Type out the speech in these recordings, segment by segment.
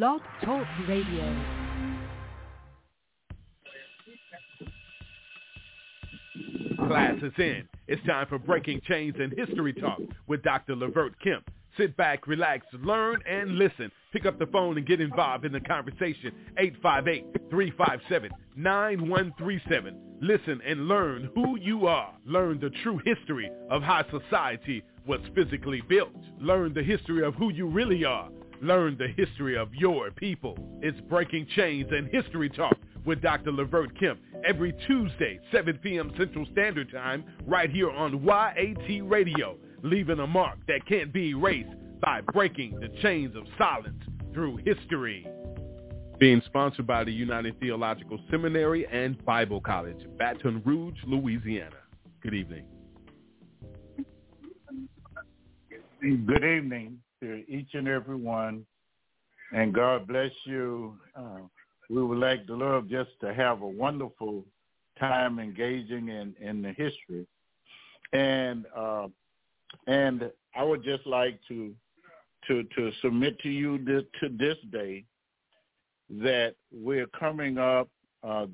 Blog Talk Radio. Class is in. It's time for Breaking Chains and History Talk with Dr. Levert Kemp. Sit back, relax, learn, and listen. Pick up the phone and get involved in the conversation. 858-357-9137. Listen and learn who you are. Learn the true history of how society was physically built. Learn the history of who you really are. Learn the history of your people. It's Breaking Chains and History Talk with Dr. Levert Kemp every Tuesday, 7 p.m. Central Standard Time, right here on YAT Radio, leaving a mark that can't be erased by breaking the chains of silence through history. Being sponsored by the United Theological Seminary and Bible College, Baton Rouge, Louisiana. Good evening. Good evening to each and every one, and God bless you. We would like to love just to have a wonderful time engaging in the history. And I would just like to submit to you to this day that we're coming up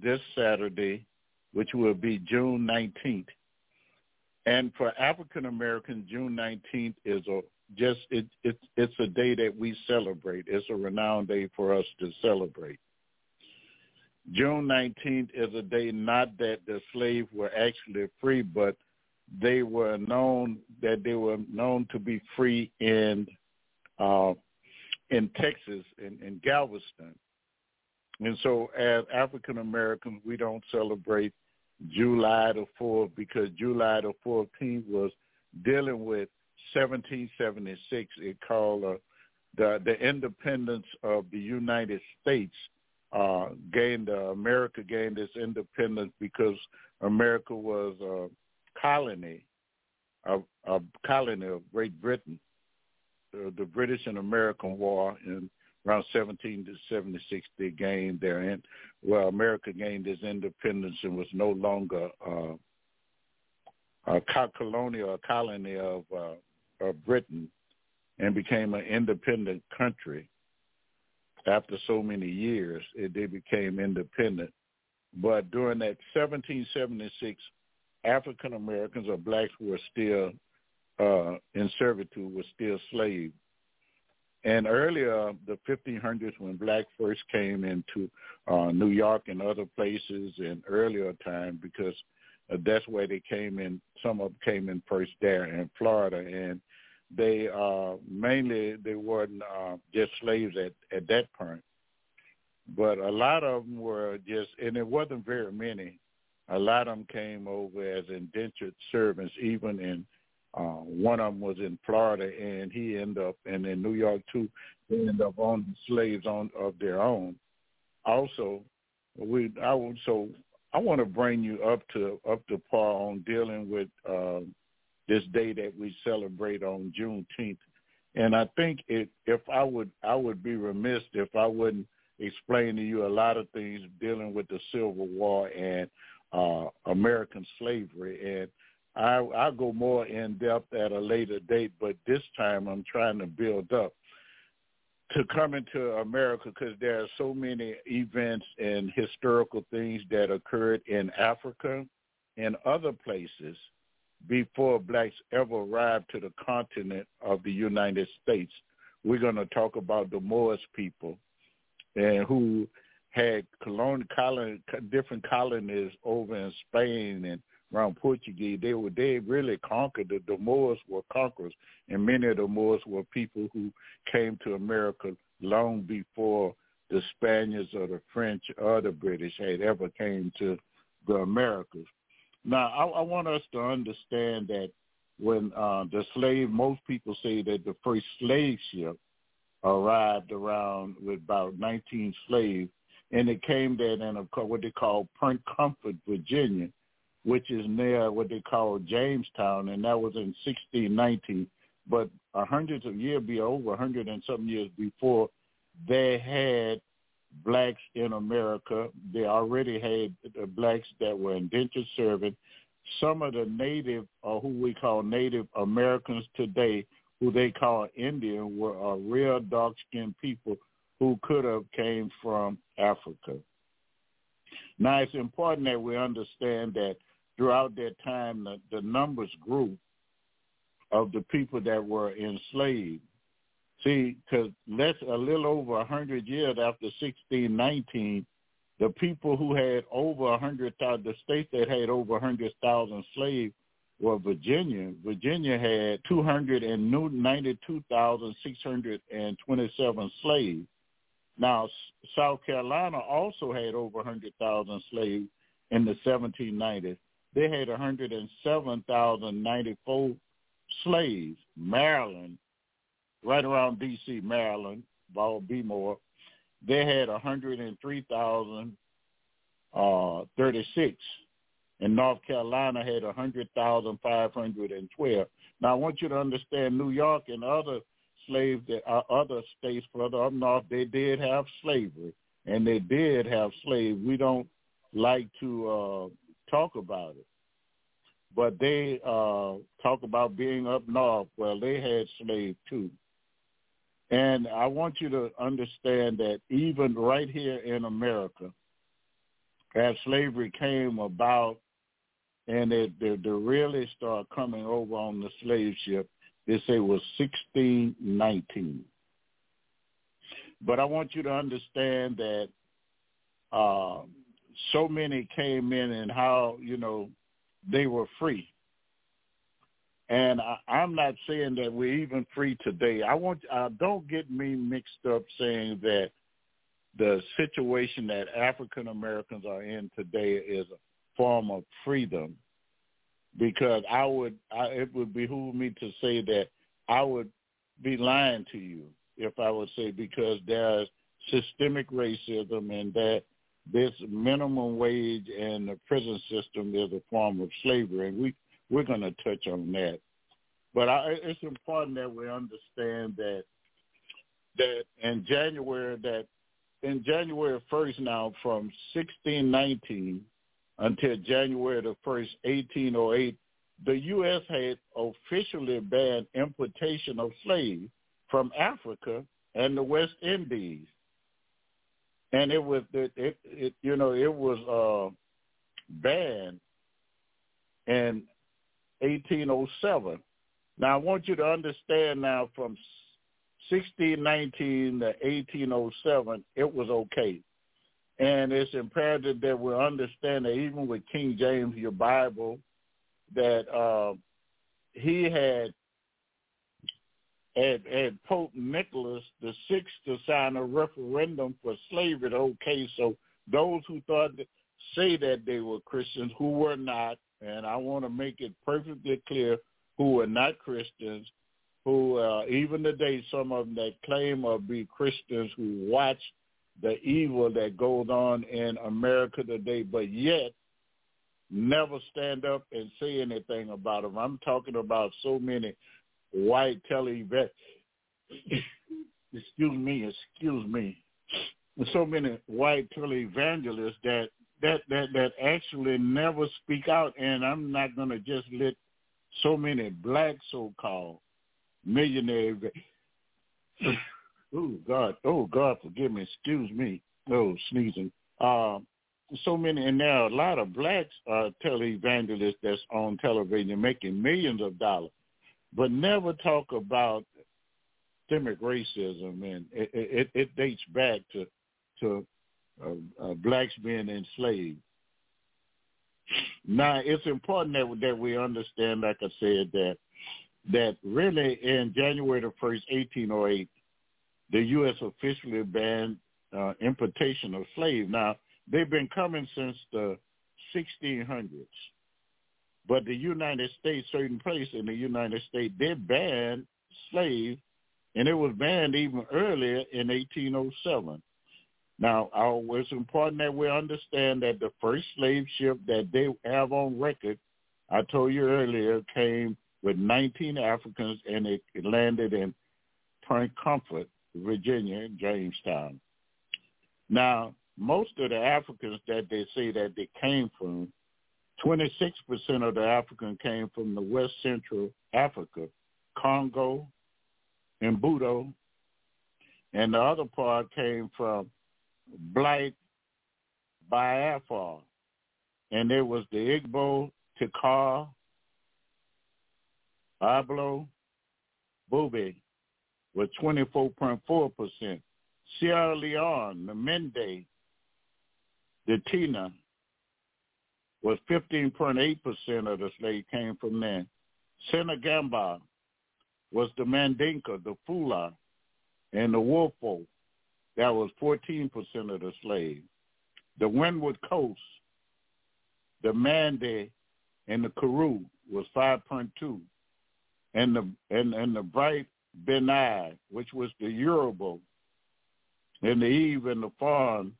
this Saturday, which will be June 19th. And for African Americans, June 19th is it's a day that we celebrate. It's a renowned day for us to celebrate. June 19th is a day not that the slaves were actually free, but they were known to be free in Texas, in Galveston. And so as African Americans, we don't celebrate July the 4th because July the 14th was dealing with 1776. It called the independence of the United States. America gained its independence because America was a colony of Great Britain, the British and American War, in around 1776 they gained America gained its independence and was no longer a colony of Britain, and became an independent country. After so many years, they became independent. But during that 1776, African Americans or blacks were still in servitude, were still slaves. And earlier, the 1500s, when blacks first came into New York and other places in earlier time, because that's where they came in, some of them came in first there in Florida, and they they weren't just slaves at that point, but a lot of them were just, and it wasn't very many. A lot of them came over as indentured servants. Even in one of them was in Florida, and he ended up, and in New York too, they ended up owning slaves of their own. Also, I want to bring you up to par on dealing with this day that we celebrate on Juneteenth. And I think I would be remiss if I wouldn't explain to you a lot of things dealing with the Civil War and American slavery. And I'll go more in depth at a later date, but this time I'm trying to build up to come into America, because there are so many events and historical things that occurred in Africa and other places before blacks ever arrived to the continent of the United States. We're going to talk about the Moors people, and who had different colonies over in Spain and around Portugal. They really conquered. The Moors were conquerors, and many of the Moors were people who came to America long before the Spaniards or the French or the British had ever came to the Americas. Now, I want us to understand that when most people say that the first slave ship arrived around with about 19 slaves, and it came there in what they call Point Comfort, Virginia, which is near what they call Jamestown, and that was in 1619. But over 100 and some years before, they had blacks in America. They already had the blacks that were indentured servants. Some of the native, or who we call Native Americans today, who they call Indian, were real dark-skinned people who could have came from Africa. Now, it's important that we understand that throughout that time, the numbers grew of the people that were enslaved. See, because a little over 100 years after 1619, the people who had over 100,000, the state that had over 100,000 slaves were Virginia. Virginia had 292,627 slaves. Now, South Carolina also had over 100,000 slaves in the 1790s. They had 107,094 slaves. Maryland, right around D.C., Maryland, Baltimore, they had 103,036. And North Carolina had 100,512. Now, I want you to understand New York and other slaves, other states further up north, they did have slavery, and they did have slaves. We don't like to talk about it, but they talk about being up north. Well, they had slaves too. And I want you to understand that even right here in America, as slavery came about and they really started coming over on the slave ship, they say it was 1619. But I want you to understand that so many came in and how, you know, they were free. And I'm not saying that we're even free today. Don't get me mixed up saying that the situation that African Americans are in today is a form of freedom, because it would behoove me to say that I would be lying to you if I would say, because there's systemic racism and that this minimum wage and the prison system is a form of slavery, and we're going to touch on that. But it's important that we understand that in January 1st now, from 1619 until January the 1st, 1808, the U.S. had officially banned importation of slaves from Africa and the West Indies. And it was banned in 1807. Now, I want you to understand now, from 1619 to 1807, it was okay. And it's imperative that we understand that even with King James, your Bible, that he had Pope Nicholas VI to sign a referendum for slavery. Okay, so those who say that they were Christians, who were not, and I want to make it perfectly clear, who were not Christians, who even today, some of them that claim to be Christians, who watch the evil that goes on in America today, but yet never stand up and say anything about them. I'm talking about so many white televangelists. excuse me. So many white televangelists that actually never speak out, and I'm not going to just let so many black so-called millionaires. Oh God, forgive me. Excuse me. Oh, sneezing. So many, and there are a lot of blacks televangelists that's on television making millions of dollars, but never talk about systemic racism, and it dates back to blacks being enslaved. Now, it's important that we understand, like I said, that really in January the 1st, 1808, the U.S. officially banned importation of slaves. Now, they've been coming since the 1600s, but the United States, certain place in the United States, they banned slaves, and it was banned even earlier in 1807. Now, it's important that we understand that the first slave ship that they have on record, I told you earlier, came with 19 Africans, and it landed in Point Comfort, Virginia, Jamestown. Now, most of the Africans that they say that they came from, 26% of the Africans came from the West Central Africa, Congo, and Budo, And the other part came from Blight Biafra, and it was the Igbo, Tikar, Ablo, Bubi with 24.4%. Sierra Leone, the Mende, the Tina, was 15.8% of the slave came from there. Senegamba was the Mandinka, the Fula, and the Wolfo. That was 14% of the slaves. The Windward Coast, the Mande, and the Karoo was 5.2%. And the Bright Benai, which was the Yoruba, and the Eve and the Fawn,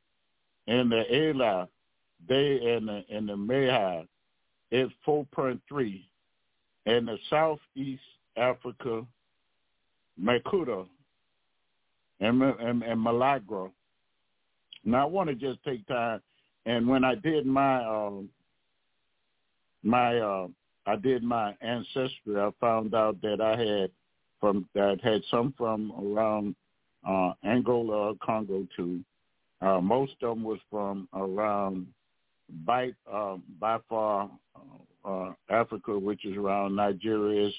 and the Ela, they and the Mayai, it's 4.3%. And the Southeast Africa, Makuta, and Malagra. Now I want to just take time, and when I did my my ancestry, I found out that I had some from around Angola, Congo too. Most of them was from around Biafra, Africa, which is around Nigeria,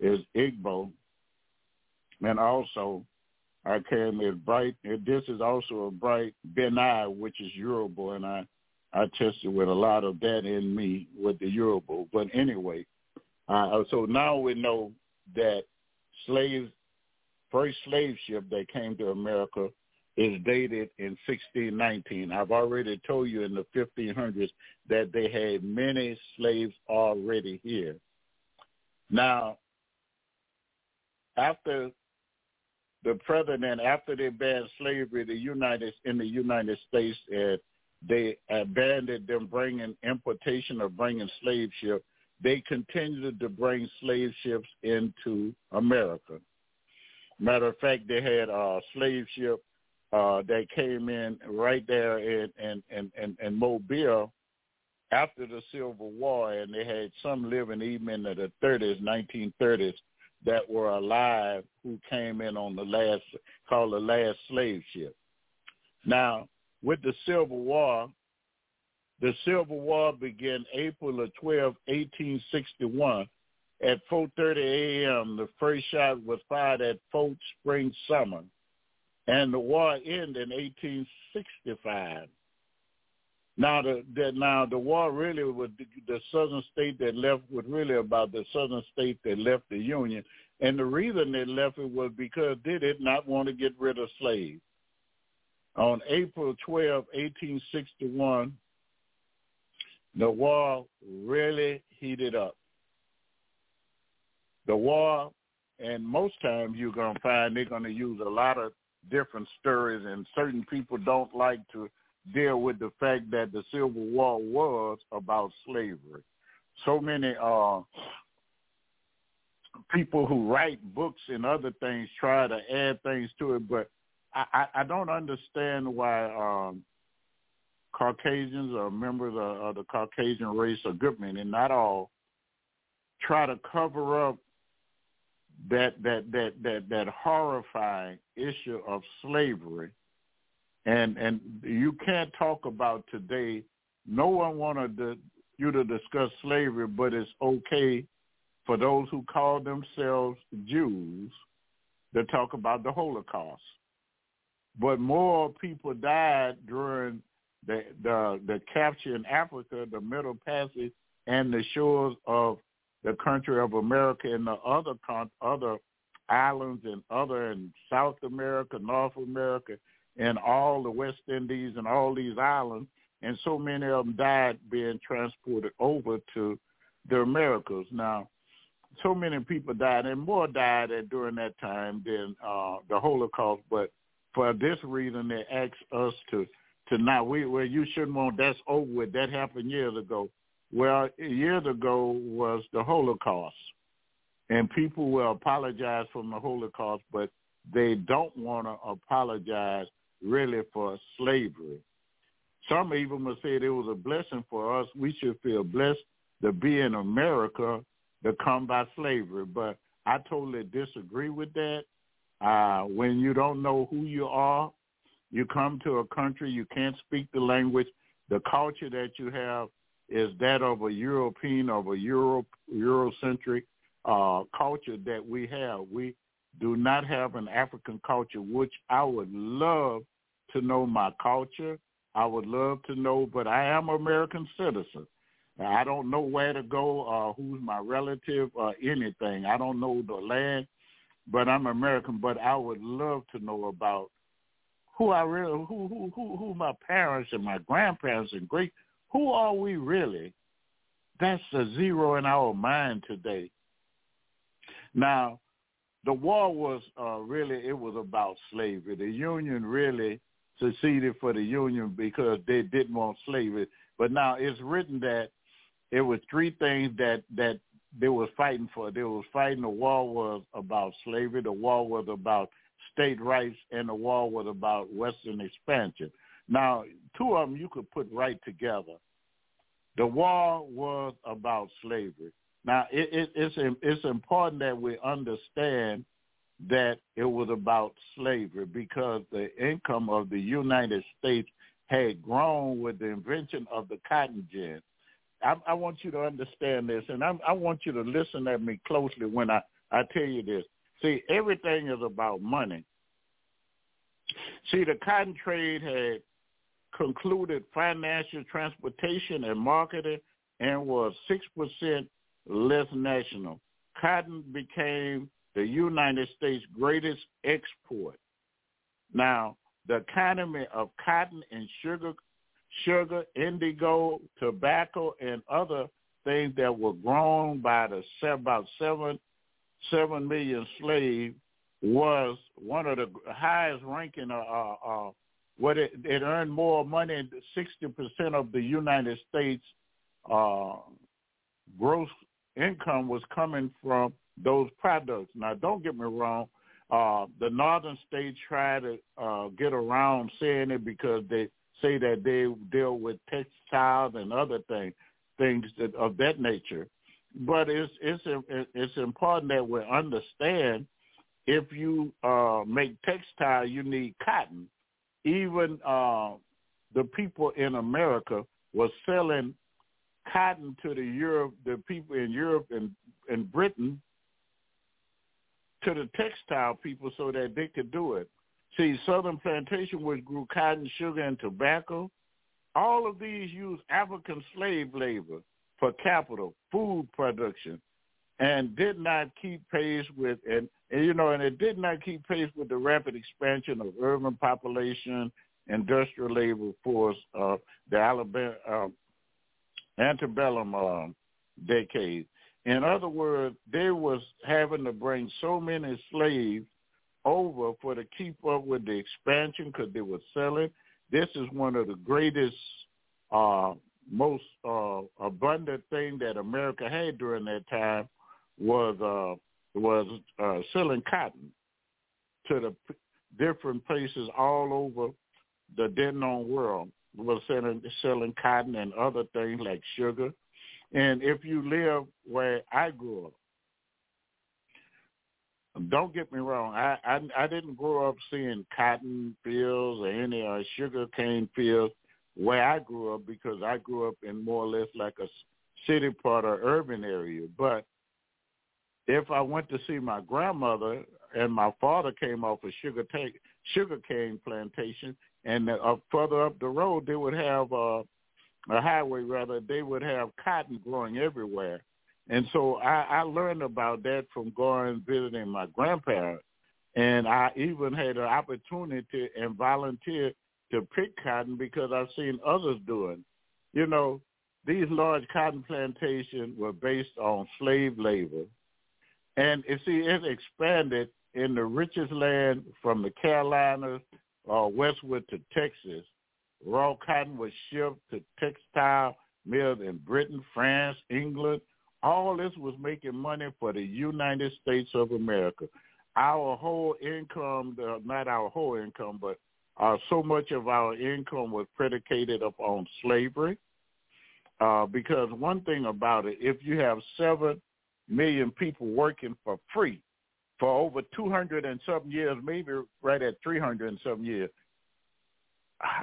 is Igbo, and also I came with Bright. This is also a Bright Benai, which is Yoruba, and I tested with a lot of that in me with the Yoruba. But anyway, so now we know that slaves, first slave ship that came to America is dated in 1619. I've already told you in the 1500s that they had many slaves already here. Now, after the president, after they banned slavery in the United States, they abandoned them bringing importation or bringing slave ships. They continued to bring slave ships into America. Matter of fact, they had a slave ship that came in right there in Mobile after the Civil War, and they had some living even in the 30s, 1930s, that were alive who came in on the last, called the last slave ship. Now, with the Civil War began April 12, 1861. At 4:30 a.m., the first shot was fired at Fort Spring Sumter, and the war ended in 1865. Now the war really was the southern state that left was really about the southern state that left the Union, and the reason they left it was because they did not want to get rid of slaves. On April 12, 1861, the war really heated up. The war, and most times you're going to find they're going to use a lot of different stories, and certain people don't like to deal with the fact that the Civil War was about slavery. So many people who write books and other things try to add things to it, but I don't understand why Caucasians or members of the Caucasian race, a good many, not all, try to cover up that horrifying issue of slavery. And you can't talk about today. No one wanted you to discuss slavery, but it's okay for those who call themselves Jews to talk about the Holocaust. But more people died during the capture in Africa, the Middle Passage, and the shores of the country of America and the other islands and other in South America, North America, and all the West Indies and all these islands, and so many of them died being transported over to the Americas. Now, so many people died, and more died during that time than the Holocaust, but for this reason they asked us to not, you shouldn't want, that's over with, that happened years ago. Well, years ago was the Holocaust, and people will apologize for the Holocaust, but they don't want to apologize really for slavery. Some even would say it was a blessing for us. We should feel blessed to be in America to come by slavery, but I totally disagree with that. When you don't know who you are, you come to a country, you can't speak the language. The culture that you have is that of a European, of a Eurocentric culture that we have. We do not have an African culture, which I would love to know my culture. I would love to know, but I am an American citizen. I don't know where to go, who's my relative, or anything. I don't know the land, but I'm American. But I would love to know about who my parents and my grandparents and great, who are we really? That's a zero in our mind today. Now, the war was it was about slavery. The Union really seceded for the Union because they didn't want slavery. But now it's written that it was three things that they were fighting for. They were fighting, the war was about slavery, the war was about state rights, and the war was about Western expansion. Now, two of them you could put right together. The war was about slavery. Now, it's important that we understand that it was about slavery because the income of the United States had grown with the invention of the cotton gin. I want you to understand this, and I want you to listen at me closely when I tell you this. See, everything is about money. See, the cotton trade had concluded financial, transportation, and marketing and was 6% less national. Cotton became the United States' greatest export. Now, the economy of cotton and sugar, indigo, tobacco, and other things that were grown by about 7 million slaves was one of the highest ranking. It earned more money, 60% of the United States gross income was coming from those products. Now, don't get me wrong. The northern states try to get around saying it because they say that they deal with textiles and other things of that nature. But it's important that we understand if you make textile, you need cotton. Even the people in America were selling cotton to the people in Europe and Britain, to the textile people so that they could do it. See, Southern plantation, which grew cotton, sugar, and tobacco, all of these used African slave labor for capital, food production, and did not keep pace with, and it did not keep pace with the rapid expansion of urban population, industrial labor force, the Alabama, antebellum decade. In other words, they was having to bring so many slaves over for to keep up with the expansion because they were selling. This is one of the greatest, most abundant thing that America had during that time was selling cotton to the different places all over the then-known world. Was selling cotton and other things like sugar. And if you live where I grew up, don't get me wrong, I didn't grow up seeing cotton fields or any sugar cane fields where I grew up because I grew up in more or less like a city part or urban area. But if I went to see my grandmother and my father came off a sugar cane plantation and further up the road they would have a highway, rather, they would have cotton growing everywhere. And so I learned about that from going visiting my grandparents. And I even had an opportunity and volunteered to pick cotton because I've seen others do it. You know, these large cotton plantations were based on slave labor. And, you see, it expanded in the richest land from the Carolinas westward to Texas. Raw cotton was shipped to textile mills in Britain, France, England. All this was making money for the United States of America. Our whole income, not our whole income, but so much of our income was predicated upon slavery because one thing about it, if you have 7 million people working for free, for over 200 and some years, maybe right at 300 and some years.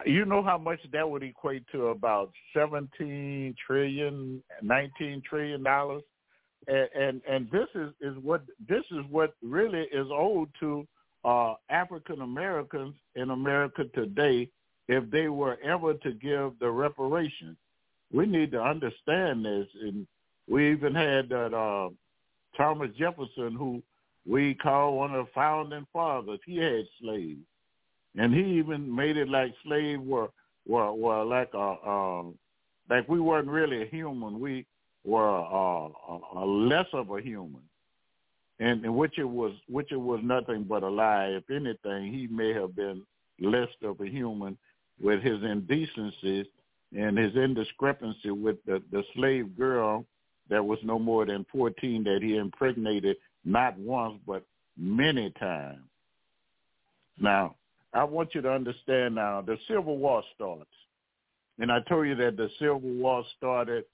You know how much that would equate to about $17 trillion, $19 trillion. And this is what really is owed to African Americans in America today if they were ever to give the reparations. We need to understand this. And we even had that Thomas Jefferson, who we call one of the founding fathers, he had slaves. And he even made it like slaves were like we weren't really a human. We were less of a human, and which it was nothing but a lie. If anything, he may have been less of a human with his indecencies and his indiscrepancy with the slave girl that was no more than 14 that he impregnated not once but many times. Now, I want you to understand now, the Civil War starts. And I told you that the Civil War started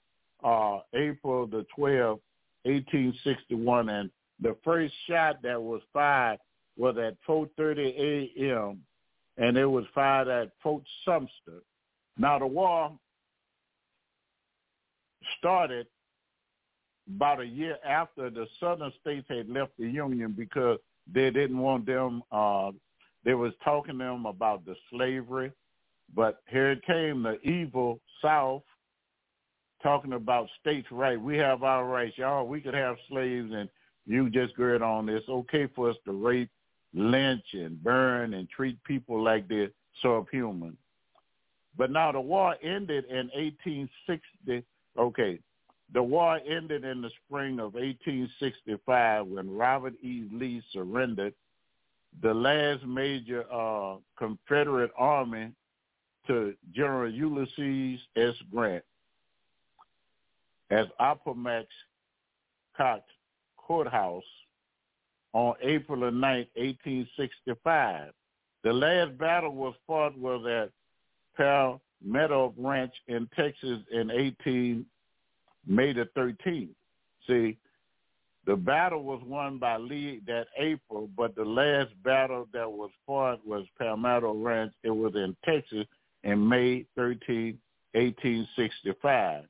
April the 12th, 1861. And the first shot that was fired was at 4:30 a.m. And it was fired at Fort Sumter. Now, the war started about a year after the southern states had left the Union because they didn't want them they was talking to them about the slavery, but here it came, the evil South, talking about states' rights. We have our rights, y'all. We could have slaves, and you just gird on this. It's okay for us to rape, lynch, and burn, and treat people like they're subhuman. But now the war ended in 1860. Okay, the war ended in the spring of 1865 when Robert E. Lee surrendered the last major Confederate army to General Ulysses S. Grant at Appomattox Court House on April 9, 1865. The last battle was fought was at Palmetto Ranch in Texas in May the 13th. See, the battle was won by Lee that April, but the last battle that was fought was Palmetto Ranch. It was in Texas in May 13, 1865.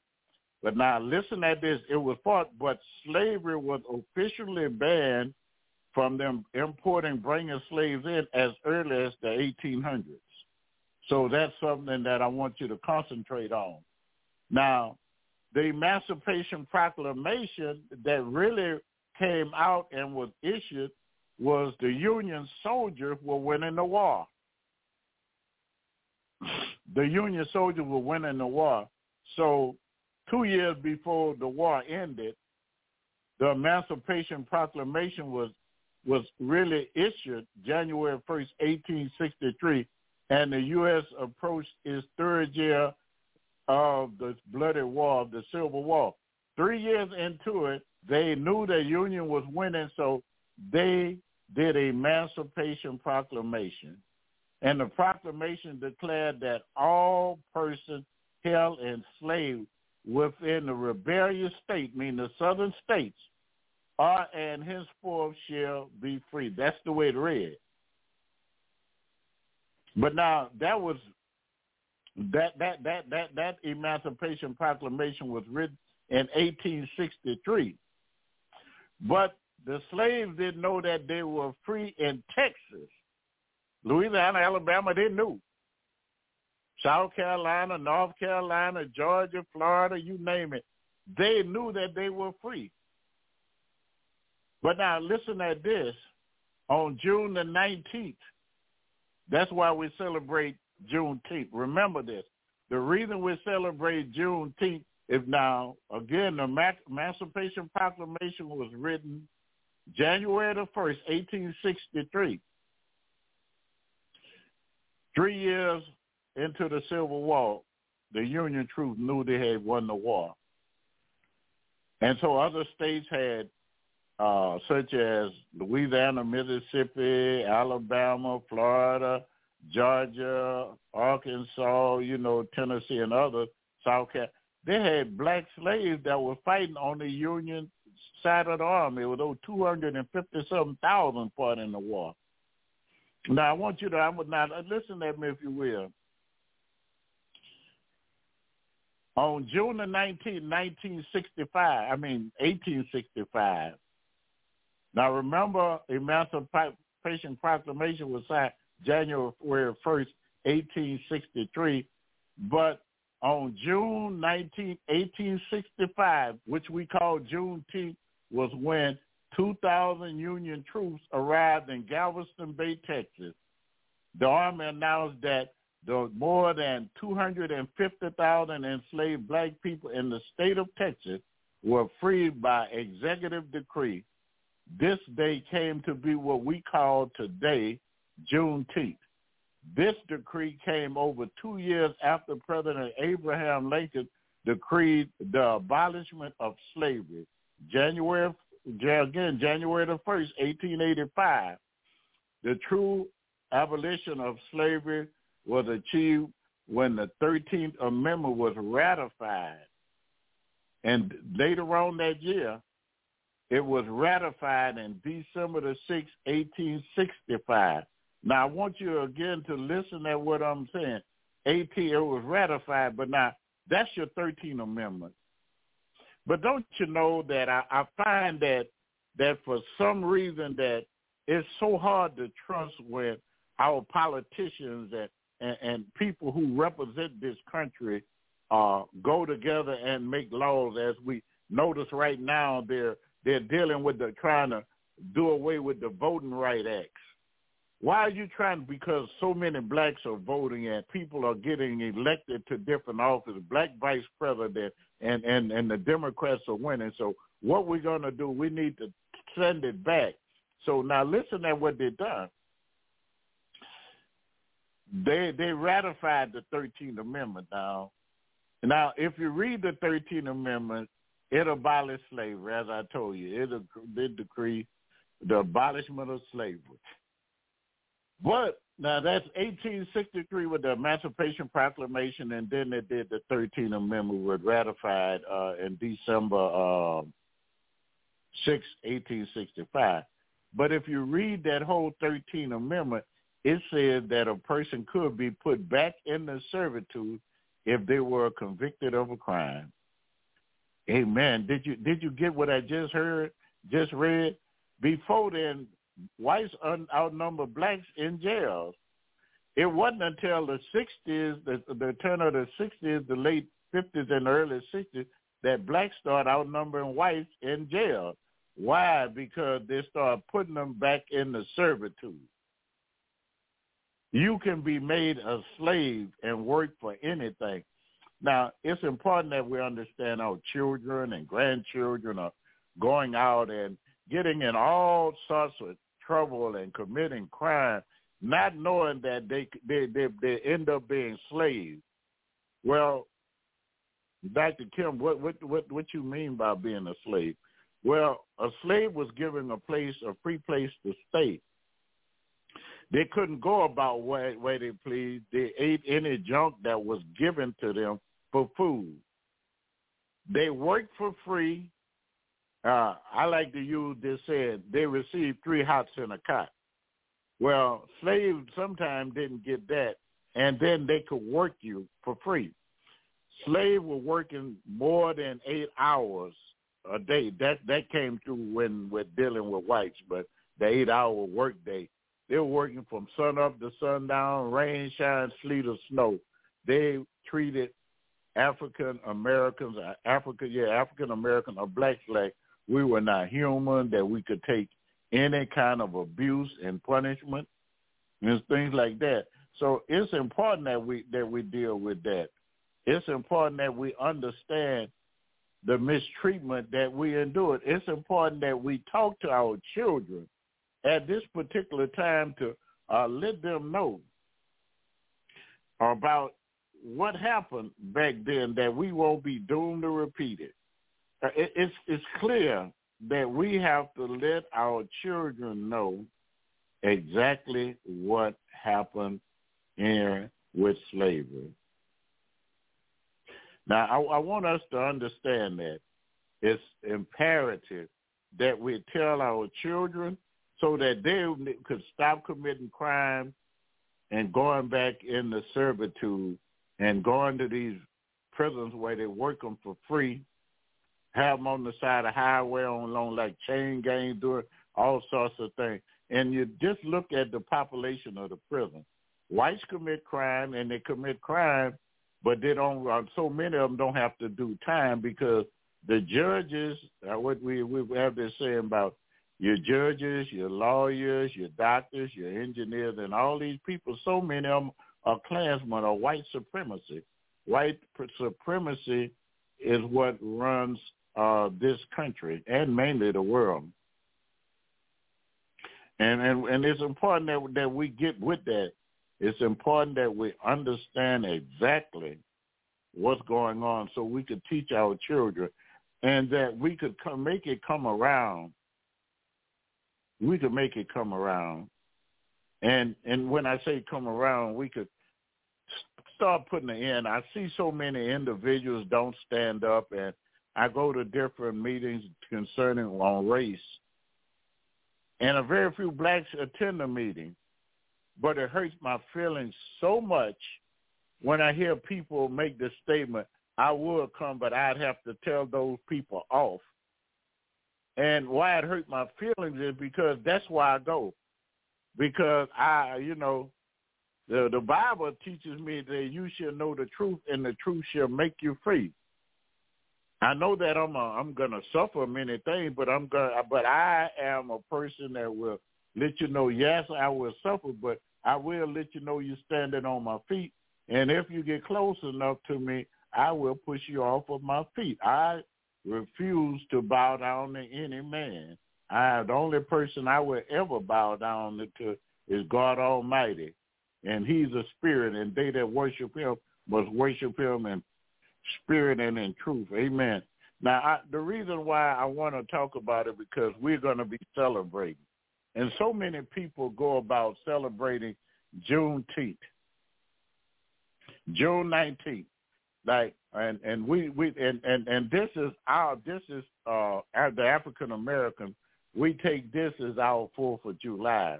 But now listen at this. It was fought, but slavery was officially banned from them importing, bringing slaves in as early as the 1800s. So that's something that I want you to concentrate on. Now, the Emancipation Proclamation that really came out and was issued was the Union soldiers were winning the war. The Union soldiers were winning the war. So 2 years before the war ended, the Emancipation Proclamation was really issued January 1st, 1863, and the U.S. approached its third year of the bloody war, of the Civil War. 3 years into it, they knew the Union was winning, so they did an Emancipation Proclamation. And the proclamation declared that all persons held enslaved within the rebellious state, meaning the southern states, are and henceforth shall be free. That's the way it read. But now, that was that Emancipation Proclamation was written in 1863. But the slaves didn't know that they were free in Texas. Louisiana, Alabama, they knew. South Carolina, North Carolina, Georgia, Florida, you name it. They knew that they were free. But now listen at this. On June the 19th, that's why we celebrate Juneteenth. Remember this. The reason we celebrate Juneteenth is now, again, the Emancipation Proclamation was written January the 1st, 1863. 3 years into the Civil War, the Union troops knew they had won the war. And so other states had, such as Louisiana, Mississippi, Alabama, Florida, Georgia, Arkansas, Tennessee and others, South Carolina, they had black slaves that were fighting on the Union side of the army, with over 257,000 fought in the war. Now, I want you to, listen to me if you will. On June the 19th, 1865, now remember, Emancipation Proclamation was signed January 1st, 1863, but on June 19, 1865, which we call Juneteenth, was when 2,000 Union troops arrived in Galveston Bay, Texas. The Army announced that the more than 250,000 enslaved black people in the state of Texas were freed by executive decree. This day came to be what we call today Juneteenth. This decree came over 2 years after President Abraham Lincoln decreed the abolishment of slavery, January the 1st, 1885. The true abolition of slavery was achieved when the 13th Amendment was ratified. And later on that year, it was ratified in December the 6th, 1865. Now, I want you again to listen to what I'm saying. It was ratified, but now that's your 13th Amendment. But don't you know that I find that for some reason that it's so hard to trust when our politicians and people who represent this country go together and make laws. As we notice right now, they're dealing with trying to do away with the Voting Rights Act. Why are you trying? Because so many blacks are voting and people are getting elected to different offices, black vice president, and the Democrats are winning. So what we're going to do, we need to send it back. So now listen at what they've done. They ratified the 13th Amendment now. Now, if you read the 13th Amendment, it abolished slavery, as I told you. It did decree the abolishment of slavery. But now that's 1863 with the Emancipation Proclamation, and then they did the 13th Amendment, was ratified in December 6, 1865. But if you read that whole 13th Amendment, it said that a person could be put back into servitude if they were convicted of a crime. Amen. Did you get what I just heard? Just read. Before then, whites outnumbered blacks in jails. It wasn't until the 60s, the turn of the 60s, the late 50s and early 60s, that blacks started outnumbering whites in jail. Why? Because they started putting them back into servitude. You can be made a slave and work for anything. Now, it's important that we understand our children and grandchildren are going out and getting in all sorts of trouble and committing crime, not knowing that they end up being slaves. Well, Dr. Kim, what you mean by being a slave? Well, a slave was given a free place to stay. They couldn't go about where they pleased. They ate any junk that was given to them for food. They worked for free. I like to use this saying, they received 3 hots and a cot. Well, slaves sometimes didn't get that, and then they could work you for free. Slaves were working more than 8 hours a day. That came through when we're dealing with whites, but the 8-hour work day. They were working from sun up to sundown, rain, shine, sleet, or snow. They treated African Americans or blacks like we were not human, that we could take any kind of abuse and punishment and things like that. So it's important that we deal with that. It's important that we understand the mistreatment that we endured. It's important that we talk to our children at this particular time to let them know about what happened back then, that we won't be doomed to repeat it. It's clear that we have to let our children know exactly what happened here with slavery. Now, I want us to understand that it's imperative that we tell our children so that they could stop committing crime and going back into servitude and going to these prisons where they work them for free, have them on the side of the highway along like chain gangs, doing all sorts of things. And you just look at the population of the prison. Whites commit crime, and they commit crime, but they don't. So many of them don't have to do time because the judges, what we have this saying about your judges, your lawyers, your doctors, your engineers, and all these people, so many of them are Klansmen or white supremacy. White supremacy is what runs this country and mainly the world. And it's important that we get with that. It's important that we understand exactly what's going on so we could teach our children and that we could make it come around. We could make it come around. And when I say come around, we could start putting an end. I see so many individuals don't stand up, and I go to different meetings concerning on race, and a very few blacks attend the meeting, but it hurts my feelings so much when I hear people make the statement, I would come, but I'd have to tell those people off. And why it hurt my feelings is because that's why I go, because the Bible teaches me that you shall know the truth, and the truth shall make you free. I know that I'm gonna suffer many things, but I am a person that will let you know. Yes, I will suffer, but I will let you know you're standing on my feet. And if you get close enough to me, I will push you off of my feet. I refuse to bow down to any man. The only person I will ever bow down to is God Almighty. And he's a spirit, and they that worship him must worship him in spirit and in truth. Amen. Now, the reason why I want to talk about it, because we're going to be celebrating. And so many people go about celebrating Juneteenth, June 19th. Like, and this is as the African American, we take this as our 4th of July.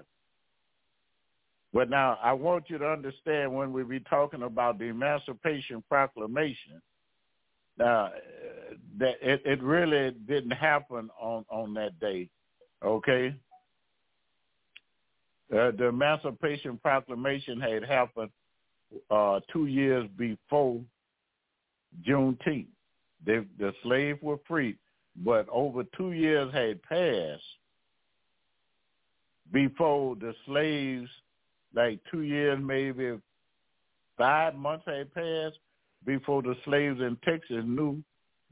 But now I want you to understand when we be talking about the Emancipation Proclamation, that it really didn't happen on that day, okay? The Emancipation Proclamation had happened 2 years before Juneteenth. The slaves were freed, but over 2 years had passed before the slaves. Like 2 years, maybe 5 months had passed before the slaves in Texas knew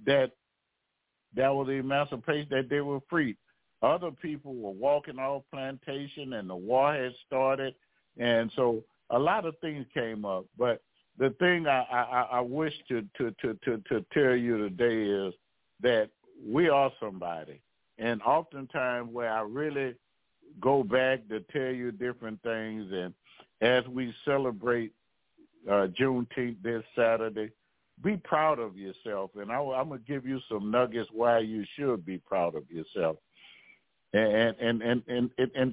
that was the emancipation, that they were free. Other people were walking off plantation, and the war had started, and so a lot of things came up. But the thing I wish to tell you today is that we are somebody, and oftentimes where I really go back to tell you different things. And as we celebrate Juneteenth this Saturday, be proud of yourself. And I'm going to give you some nuggets why you should be proud of yourself. And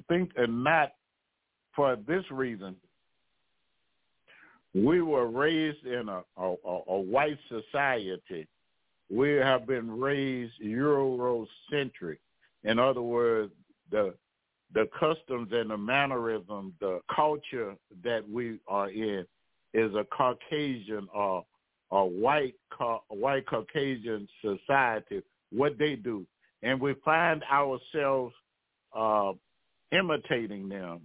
think, and not for this reason. We were raised in a white society. We have been raised Eurocentric. In other words, the customs and the mannerism, the culture that we are in is a Caucasian or a white Caucasian society, what they do. And we find ourselves imitating them.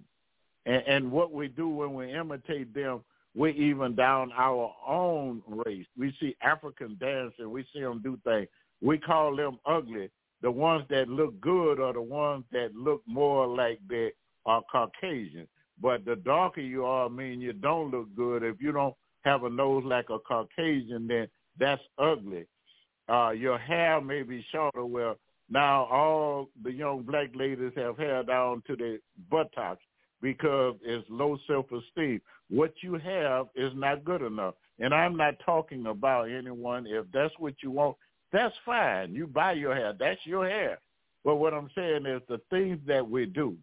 And what we do when we imitate them, we even down our own race. We see African dancing. We see them do things. We call them ugly. The ones that look good are the ones that look more like they are Caucasian. But the darker you are, I mean, you don't look good. If you don't have a nose like a Caucasian, then that's ugly. Your hair may be shorter. Well, now all the young black ladies have hair down to their buttocks because it's low self-esteem. What you have is not good enough. And I'm not talking about anyone. If that's what you want, that's fine. You buy your hair. That's your hair. Well, what I'm saying is the things that we do,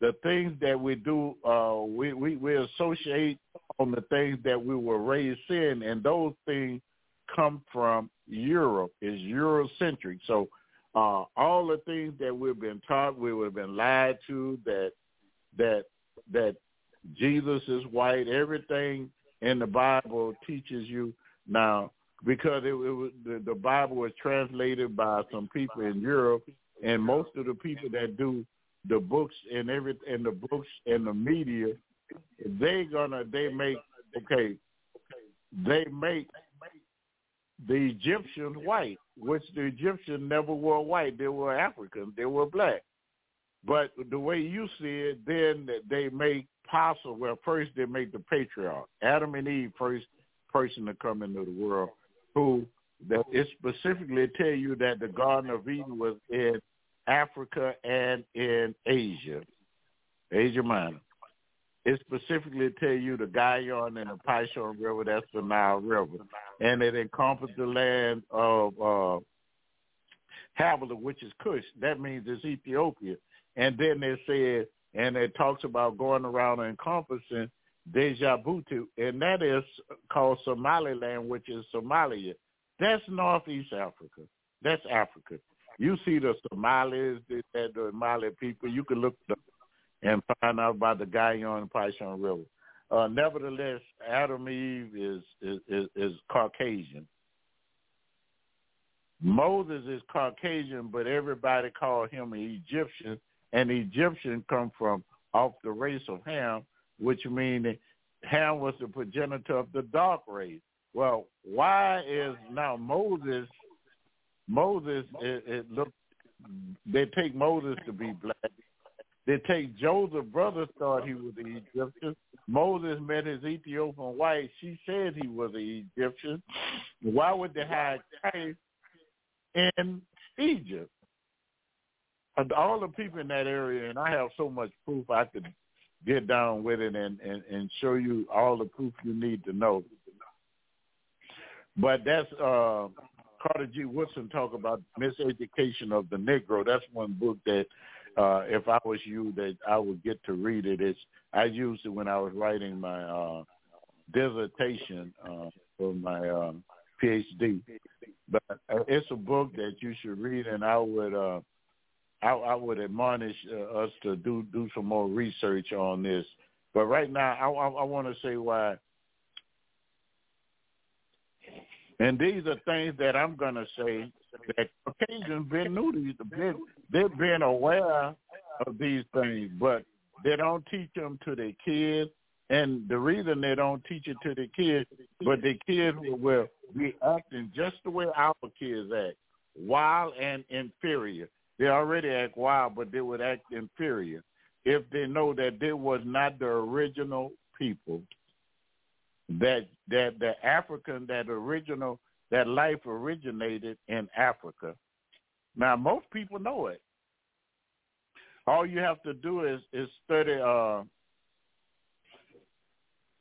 we associate on the things that we were raised in, and those things come from Europe, is Eurocentric. So all the things that we've been taught, we have been lied to, that Jesus is white. Everything in the Bible teaches you now, because the Bible was translated by some people in Europe, and most of the people that do the books and the books and the media, they make the Egyptians white, which the Egyptians never were white. They were Africans. They were black. But the way you see it, then they make possible. Well, first they make the patriarch, Adam and Eve, first person to come into the world, who that it specifically tell you that the Garden of Eden was in Africa and in Asia Minor. It specifically tell you the Guyon and the Pishon River, that's the Nile River, and it encompasses the land of Havilah, which is Cush. That means it's Ethiopia. And then they said, and it talks about going around and encompassing Djibouti, and that is called Somaliland, which is Somalia. That's Northeast Africa. That's Africa. You see the Somalis, the Mali people. You can look them and find out about the Guyon and Pishon River. Nevertheless, Adam Eve is Caucasian. Moses is Caucasian, but everybody called him an Egyptian, and Egyptian come from off the race of Ham, which means Ham was the progenitor of the dark race. Well, why is now Moses? They take Moses to be black. They take Joseph's brother, thought he was an Egyptian. Moses met his Ethiopian wife. She said he was an Egyptian. Why would they hide Christ in Egypt? And all the people in that area, and I have so much proof I could get down with it and show you all the proof you need to know. But that's Carter G. Woodson talk about miseducation of the Negro. That's one book that if I was you, that I would get to read it. I used it when I was writing my dissertation for my PhD. But it's a book that you should read, and I would admonish us to do some more research on this. But right now, I want to say why. And these are things that I'm going to say that Caucasians been new to these. They've been aware of these things, but they don't teach them to their kids. And the reason they don't teach it to their kids, but their kids will be acting just the way our kids act, wild and inferior. They already act wild, but they would act inferior if they know that they was not the original people. That the African, that life originated in Africa. Now, most people know it. All you have to do is study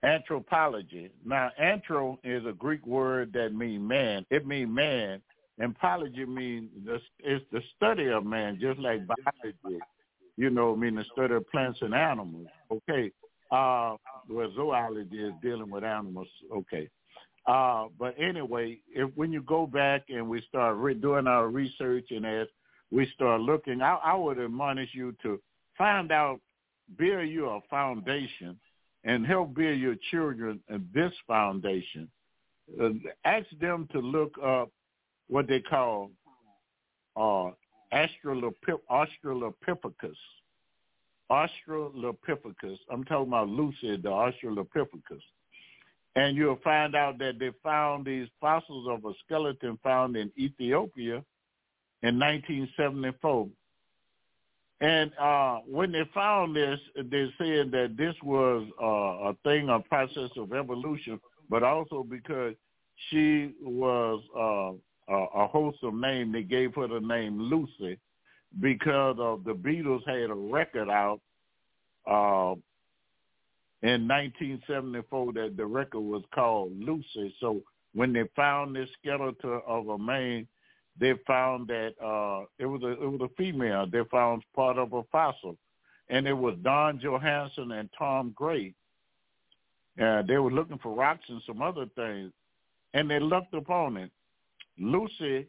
anthropology. Now, anthro is a Greek word that means man. It means man. And apology means it's the study of man, just like biology, the study of plants and animals. Okay. Zoology is dealing with animals. Okay. But anyway, when you go back and we start doing our research, and as we start looking, I would admonish you to find out, build you a foundation and help build your children this foundation. Ask them to look up what they call Australopithecus. Australopithecus. I'm talking about Lucid, the Australopithecus. And you'll find out that they found these fossils of a skeleton found in Ethiopia in 1974. And when they found this, they said that this was a process of evolution, but also because she was a wholesome name. They gave her the name Lucy because of the Beatles had a record out in 1974 that the record was called Lucy. So when they found this skeleton of a man, they found that it was a female. They found part of a fossil, and it was Don Johanson and Tom Gray. They were looking for rocks and some other things, and they looked upon it. Lucy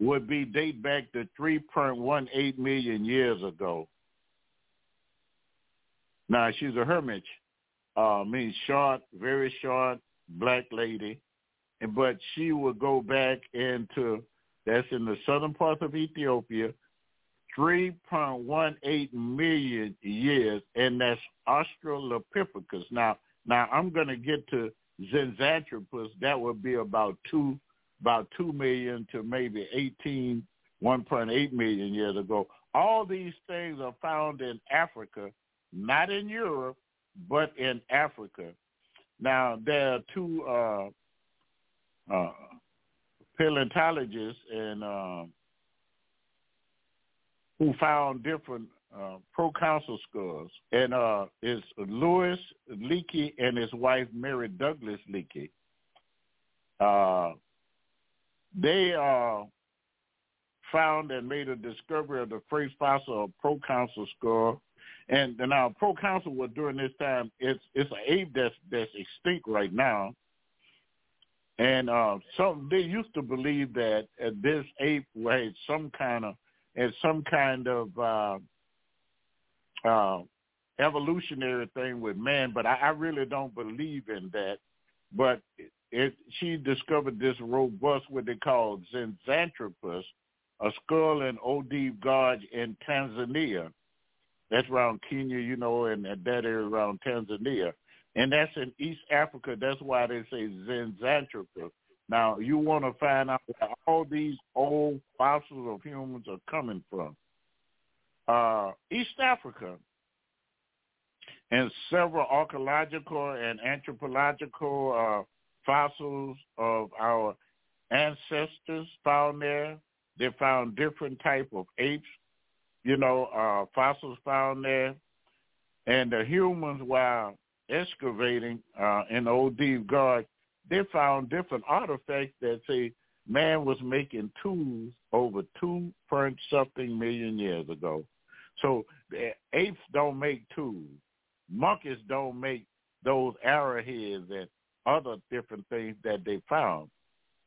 would be date back to 3.18 million years ago. Now, she's a hermit, means short, very short, black lady, but she would go back into, that's in the southern part of Ethiopia, 3.18 million years, and that's Australopithecus. Now I'm going to get to Zinjanthropus. That would be about 2 million to maybe 1.8 million years ago. All these things are found in Africa, not in Europe, but in Africa. Now, there are two paleontologists and who found different proconsul skulls, and it's Louis Leakey and his wife Mary Douglas Leakey. They found and made a discovery of the first fossil of proconsul skull, and now proconsul was during this time. It's an ape that's extinct right now, and so they used to believe that this ape had some kind of evolutionary thing with man, but I really don't believe in that. But she discovered this robust, what they call Zinjanthropus, a skull in Olduvai Gorge in Tanzania. That's around Kenya, and that area around Tanzania. And that's in East Africa. That's why they say Zinjanthropus. Now, you want to find out where all these old fossils of humans are coming from. East Africa, and several archaeological and anthropological fossils of our ancestors found there. They found different type of apes, fossils found there. And the humans, while excavating in Olduvai Gorge, they found different artifacts that say man was making tools over 2.something million years ago. So apes don't make tools. Monkeys don't make those arrowheads and other different things that they found.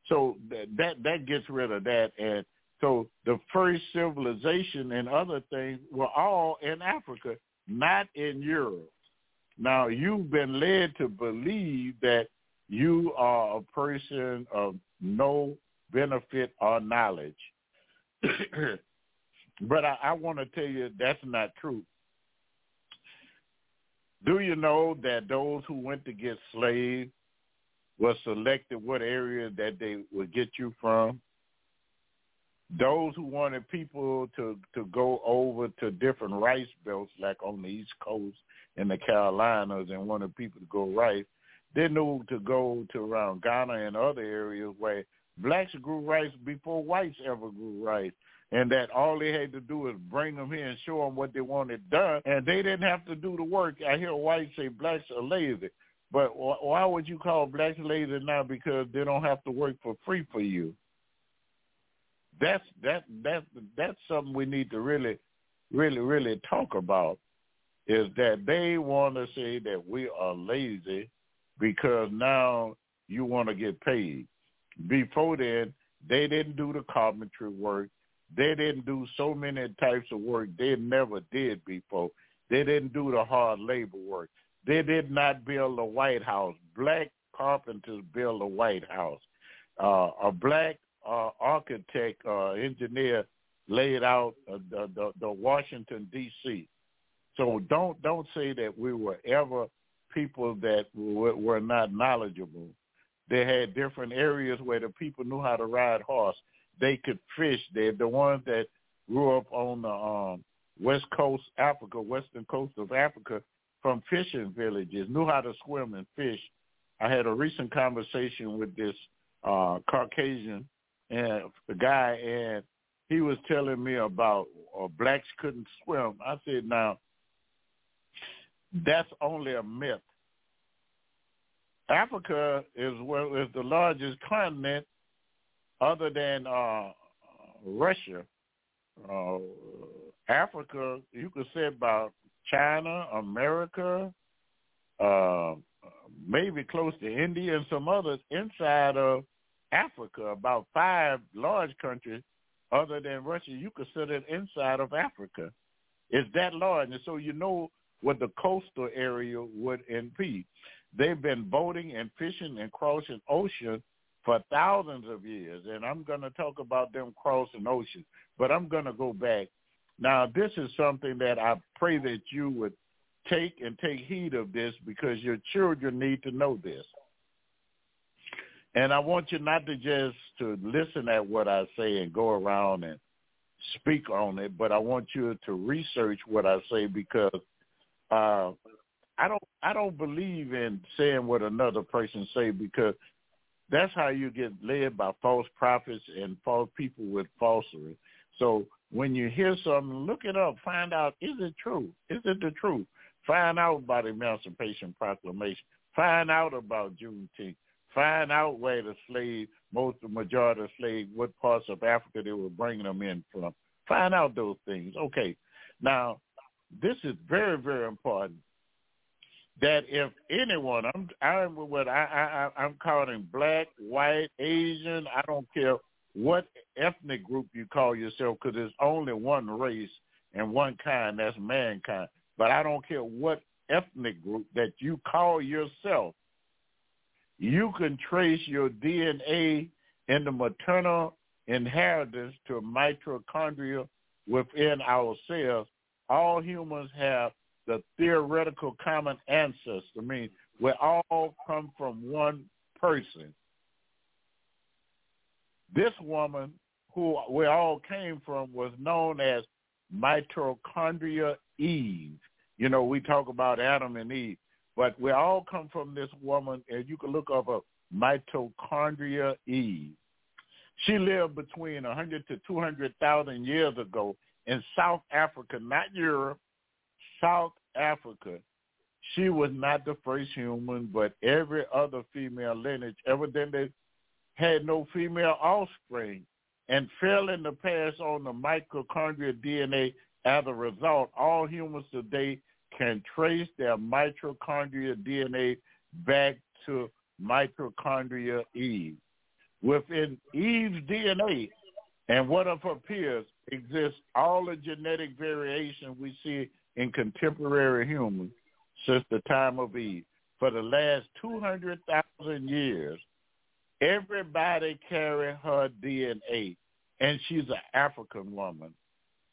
So that gets rid of that. And so the first civilization and other things were all in Africa, not in Europe. Now, you've been led to believe that you are a person of no benefit or knowledge. But I want to tell you that's not true. Do you know that those who went to get slaves were selected what area that they would get you from? Those who wanted people to go over to different rice belts, like on the East Coast and the Carolinas, and wanted people to go rice, they knew to go to around Ghana and other areas where blacks grew rice before whites ever grew rice, and that all they had to do is bring them here and show them what they wanted done, and they didn't have to do the work. I hear whites say blacks are lazy, but why would you call blacks lazy now? Because they don't have to work for free for you. That's something we need to really, really, really talk about, is that they want to say that we are lazy because now you want to get paid. Before then, they didn't do the carpentry work. They didn't do so many types of work they never did before. They didn't do the hard labor work. They did not build the White House. Black carpenters built the White House. A black architect or engineer laid out the Washington, D.C. So don't say that we were ever people that were not knowledgeable. They had different areas where the people knew how to ride horse. They could fish. They're the ones that grew up on the western coast of Africa, from fishing villages, knew how to swim and fish. I had a recent conversation with this Caucasian guy, and he was telling me about blacks couldn't swim. I said, now, that's only a myth. Africa is the largest continent other than Russia, Africa, you could say about China, America, maybe close to India and some others inside of Africa, about five large countries other than Russia, you consider inside of Africa. It's that large. And so you know what the coastal area would impede. They've been boating and fishing and crossing oceans for thousands of years, and I'm going to talk about them crossing oceans, but I'm going to go back. Now, this is something that I pray that you would take heed of this because your children need to know this. And I want you not to just to listen at what I say and go around and speak on it, but I want you to research what I say because I don't believe in saying what another person say because that's how you get led by false prophets and false people with falsehood. So when you hear something, look it up, find out, is it true? Is it the truth? Find out about the Emancipation Proclamation. Find out about Juneteenth. Find out where the slaves, majority of slaves, what parts of Africa they were bringing them in from. Find out those things. Okay. Now, this is very, very important that if anyone, I'm counting black, white, Asian, I don't care what ethnic group you call yourself because there's only one race and one kind, that's mankind. But I don't care what ethnic group that you call yourself. You can trace your DNA in the maternal inheritance to mitochondria within ourselves. All humans have the theoretical common ancestor. I mean, we all come from one person. This woman who we all came from was known as Mitochondrial Eve. You know, we talk about Adam and Eve. But we all come from this woman, and you can look up a Mitochondrial Eve. She lived between 100 to 200,000 years ago in South Africa, not Europe, South Africa. She was not the first human, but every other female lineage, evidently had no female offspring and failing to pass on the mitochondrial DNA. As a result, all humans today can trace their mitochondrial DNA back to Mitochondrial Eve. Within Eve's DNA and what of her peers exists all the genetic variation we see in contemporary humans since the time of Eve. For the last 200,000 years, everybody carries her DNA, and she's an African woman.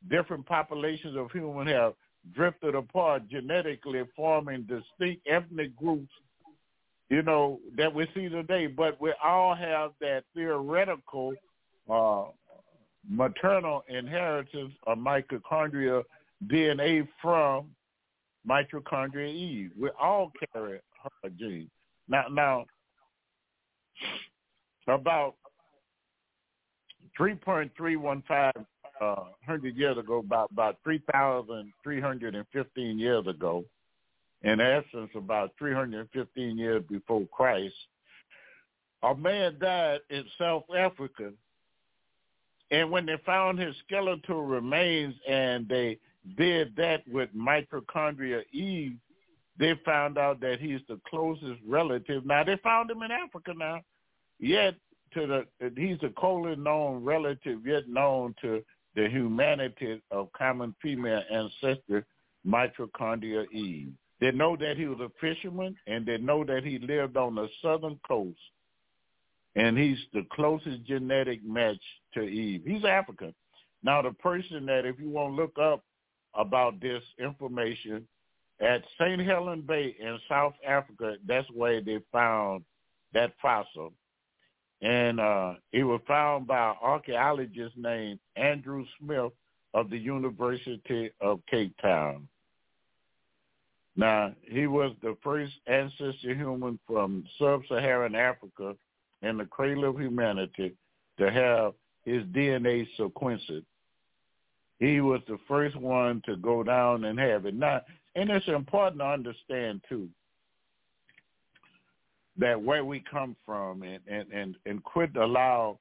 Different populations of humans have drifted apart genetically, forming distinct ethnic groups, you know, that we see today. But we all have that theoretical maternal inheritance of mitochondrial DNA from Mitochondrial Eve. We all carry her gene. Now about 3.315 100 years ago, about 3,315 years ago, in essence about 315 years before Christ, a man died in South Africa. And when they found his skeletal remains and they did that with Mitochondrial Eve, they found out that he's the closest relative. Now, they found him in Africa now, yet he's the closest known relative yet known to the humanity of common female ancestor, Mitochondrial Eve. They know that he was a fisherman, and they know that he lived on the southern coast, and he's the closest genetic match to Eve. He's African. Now, the person that, if you want to look up about this information, at St. Helen Bay in South Africa, that's where they found that fossil. And it was found by an archaeologist named Andrew Smith of the University of Cape Town. Now, he was the first ancestor human from sub-Saharan Africa in the cradle of humanity to have his DNA sequenced. He was the first one to go down and have it. Now, and it's important to understand, too, that where we come from and quit allow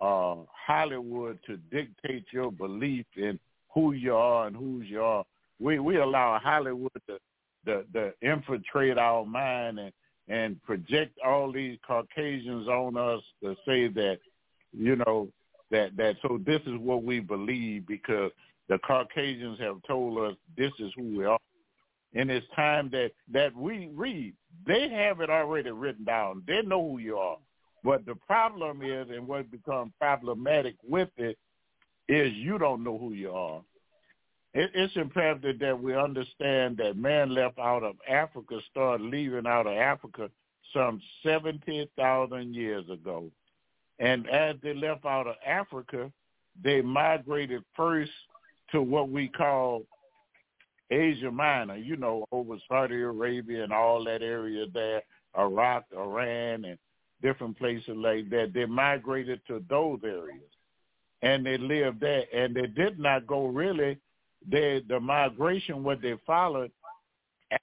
Hollywood to dictate your belief in who you are and whose you are. We allow Hollywood to infiltrate our mind and project all these Caucasians on us to say that, you know, that so this is what we believe because the Caucasians have told us this is who we are. And it's time that we read. They have it already written down. They know who you are. But the problem is, and what becomes problematic with it, is you don't know who you are. It's imperative that we understand that man left out of Africa started leaving out of Africa some 70,000 years ago. And as they left out of Africa, they migrated first to what we call Asia Minor, you know, over Saudi Arabia and all that area there, Iraq, Iran, and different places like that. They migrated to those areas, and they lived there. And they did not go really. The migration, what they followed,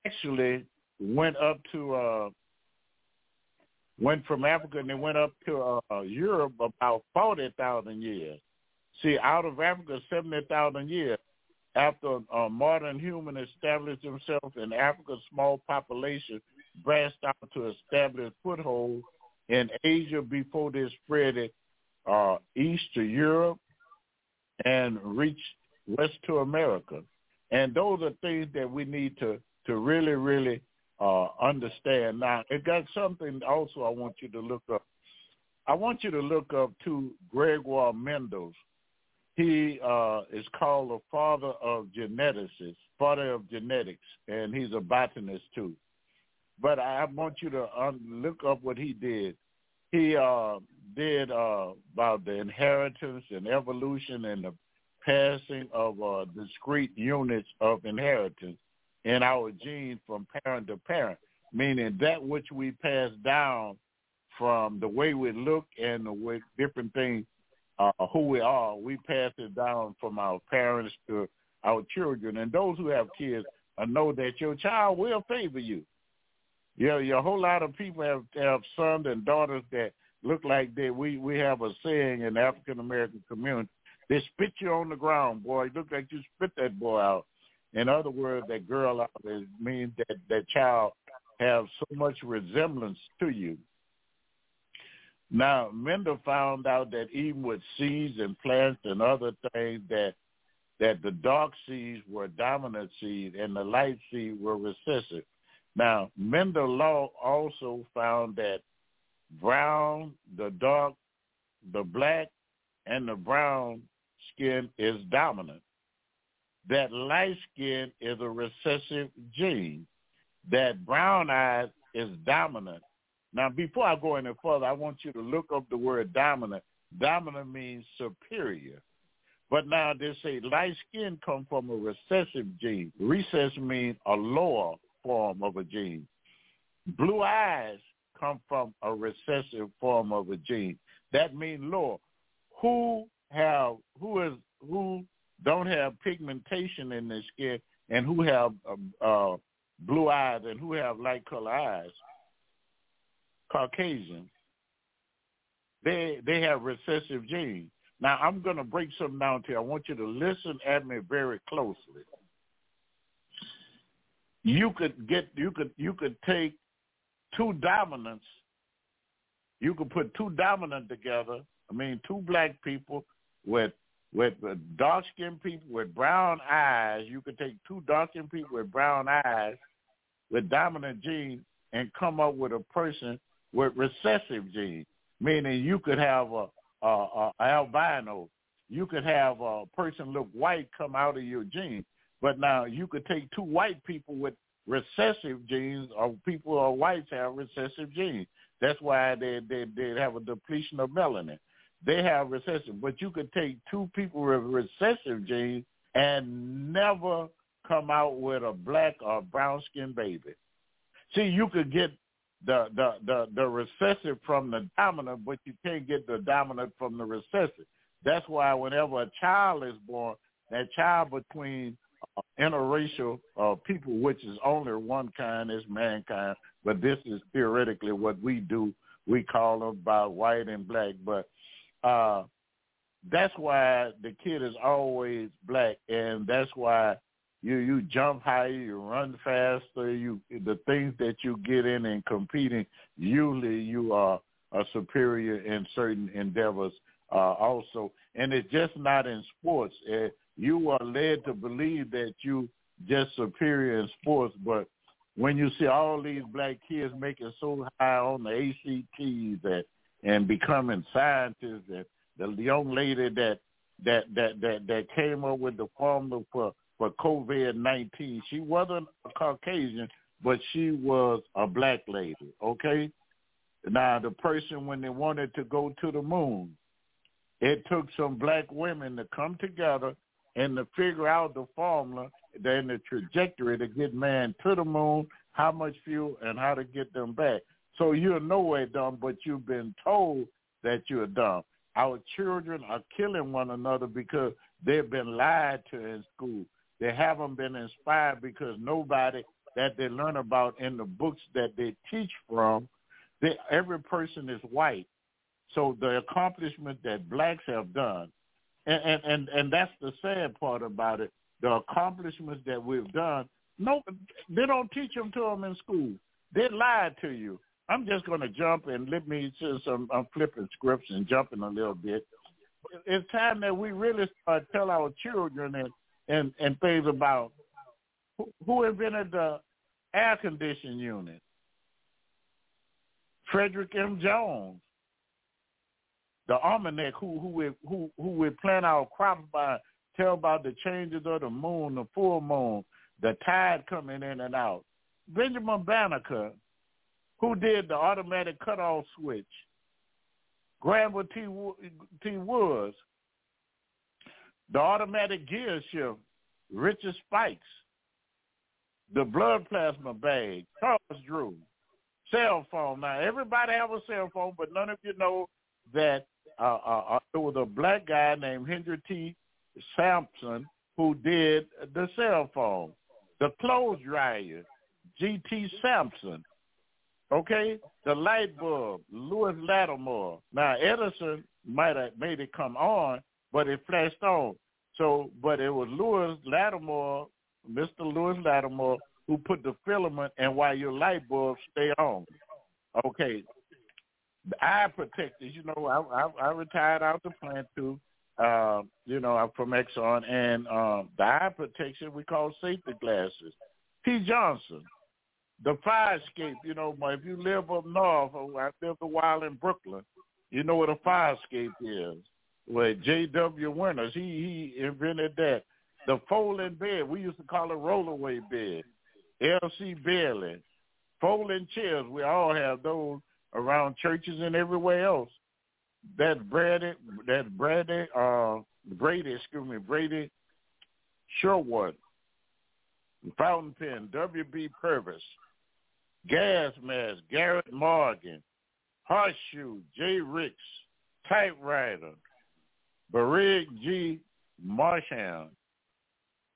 actually went up to went from Africa and they went up to Europe about 40,000 years. See, out of Africa, 70,000 years. After a modern human established himself in Africa's small population, branched out to establish foothold in Asia before they spread it east to Europe and reached west to America. And those are things that we need to really, really understand. Now, it got something also I want you to look up. I want you to look up to Gregor Mendel. He is called the father of genetics, and he's a botanist too. But I want you to look up what he did. He did about the inheritance and evolution and the passing of discrete units of inheritance in our genes from parent to parent, meaning that which we pass down from the way we look and the way different things, who we are, we pass it down from our parents to our children. And those who have kids know that your child will favor you. You know, a whole lot of people have sons and daughters that look like they. We have a saying in the African-American community, they spit you on the ground, boy. It looks like you spit that boy out. In other words, that girl out, it means that that child has so much resemblance to you. Now, Mendel found out that even with seeds and plants and other things, that the dark seeds were dominant seeds and the light seeds were recessive. Now, Mendel also found that brown, the dark, the black, and the brown skin is dominant. That light skin is a recessive gene. That brown eyes is dominant. Now, before I go any further, I want you to look up the word dominant. Dominant means superior. But now they say light skin comes from a recessive gene. Recess means a lower form of a gene. Blue eyes come from a recessive form of a gene. That means lower. Who don't have pigmentation in their skin and who have blue eyes and who have light color eyes? Caucasian, they have recessive genes. Now, I'm going to break something down to you. I want you to listen at me very closely. You could take two dominants. You could put two dominant together. I mean, two black people with dark-skinned people with brown eyes. You could take two dark-skinned people with brown eyes with dominant genes and come up with a person with recessive genes, meaning you could have a albino. You could have a person look white come out of your gene. But now you could take two white people with recessive genes, or people who are whites have recessive genes. That's why they have a depletion of melanin. They have recessive. But you could take two people with recessive genes and never come out with a black or brown-skinned baby. See, you could get the recessive from the dominant, but you can't get the dominant from the recessive. That's why whenever a child is born, that child between interracial people, which is only one kind, is mankind, but this is theoretically what we do. We call them by white and black, but That's why the kid is always black, and that's why you jump higher, you run faster, the things that you get in and competing, usually you are superior in certain endeavors also. And it's just not in sports. You are led to believe that you just superior in sports, but when you see all these black kids making so high on the ACTs and becoming scientists, and the young lady that came up with the formula for COVID-19, she wasn't a Caucasian, but she was a black lady, okay? Now, the person, when they wanted to go to the moon, it took some black women to come together and to figure out the formula and the trajectory to get man to the moon, how much fuel, and how to get them back. So you're nowhere dumb, but you've been told that you're dumb. Our children are killing one another because they've been lied to in school. They haven't been inspired because nobody that they learn about in the books that they teach from, every person is white. So the accomplishment that blacks have done, and that's the sad part about it, the accomplishments that we've done, no, they don't teach them to them in school. They lied to you. I'm just going to jump and let me just, I'm flipping scripts and jumping a little bit. It's time that we really start tell our children and things about who invented the air conditioning unit. Frederick M. Jones, the almanac, who we plant our crops by, tell about the changes of the moon, the full moon, the tide coming in and out. Benjamin Banneker, who did the automatic cutoff switch. Granville T. Woods, the automatic gear shift. Richard Spikes, the blood plasma bag. Charles Drew, cell phone. Now, everybody have a cell phone, but none of you know that there was a black guy named Henry T. Sampson who did the cell phone. The clothes dryer, G.T. Sampson. Okay, the light bulb, Louis Latimer. Now, Edison might have made it come on, but it flashed on. So, but it was Louis Latimer, Mr. Louis Latimer, who put the filament in while your light bulbs stay on. Okay, the eye protectors, you know, I retired out the plant too. I'm from Exxon, and the eye protection we call safety glasses. P. Johnson. The fire escape, if you live up north, I lived a while in Brooklyn, you know what a fire escape is. Well, J.W. Winters, he invented that. The folding bed, we used to call it rollaway bed. L.C. Bailey. Folding chairs, we all have those around churches and everywhere else. Brady Sherwood. Fountain pen, W.B. Purvis. Gas mask, Garrett Morgan. Horseshoe, J. Ricks. Typewriter, Barig G. Marsham.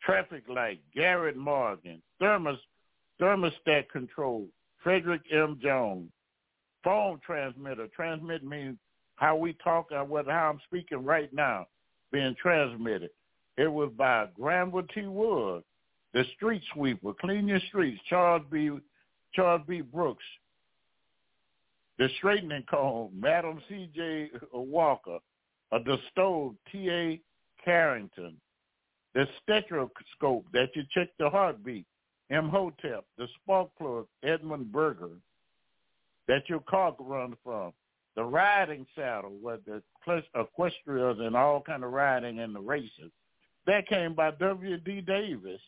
Traffic light, Garrett Morgan. Thermostat control, Frederick M. Jones. Phone transmitter. Transmit means how we talk and how I'm speaking right now being transmitted. It was by Granville T. Woods. The street sweeper, clean your streets, Charles B. Brooks. The straightening comb, Madam C.J. Walker. The stove, T.A. Carrington. The stethoscope that you check the heartbeat, M. Hotep. The spark plug, Edmund Berger, that your car runs from. The riding saddle, with the equestrians and all kind of riding and the races. That came by W.D. Davis.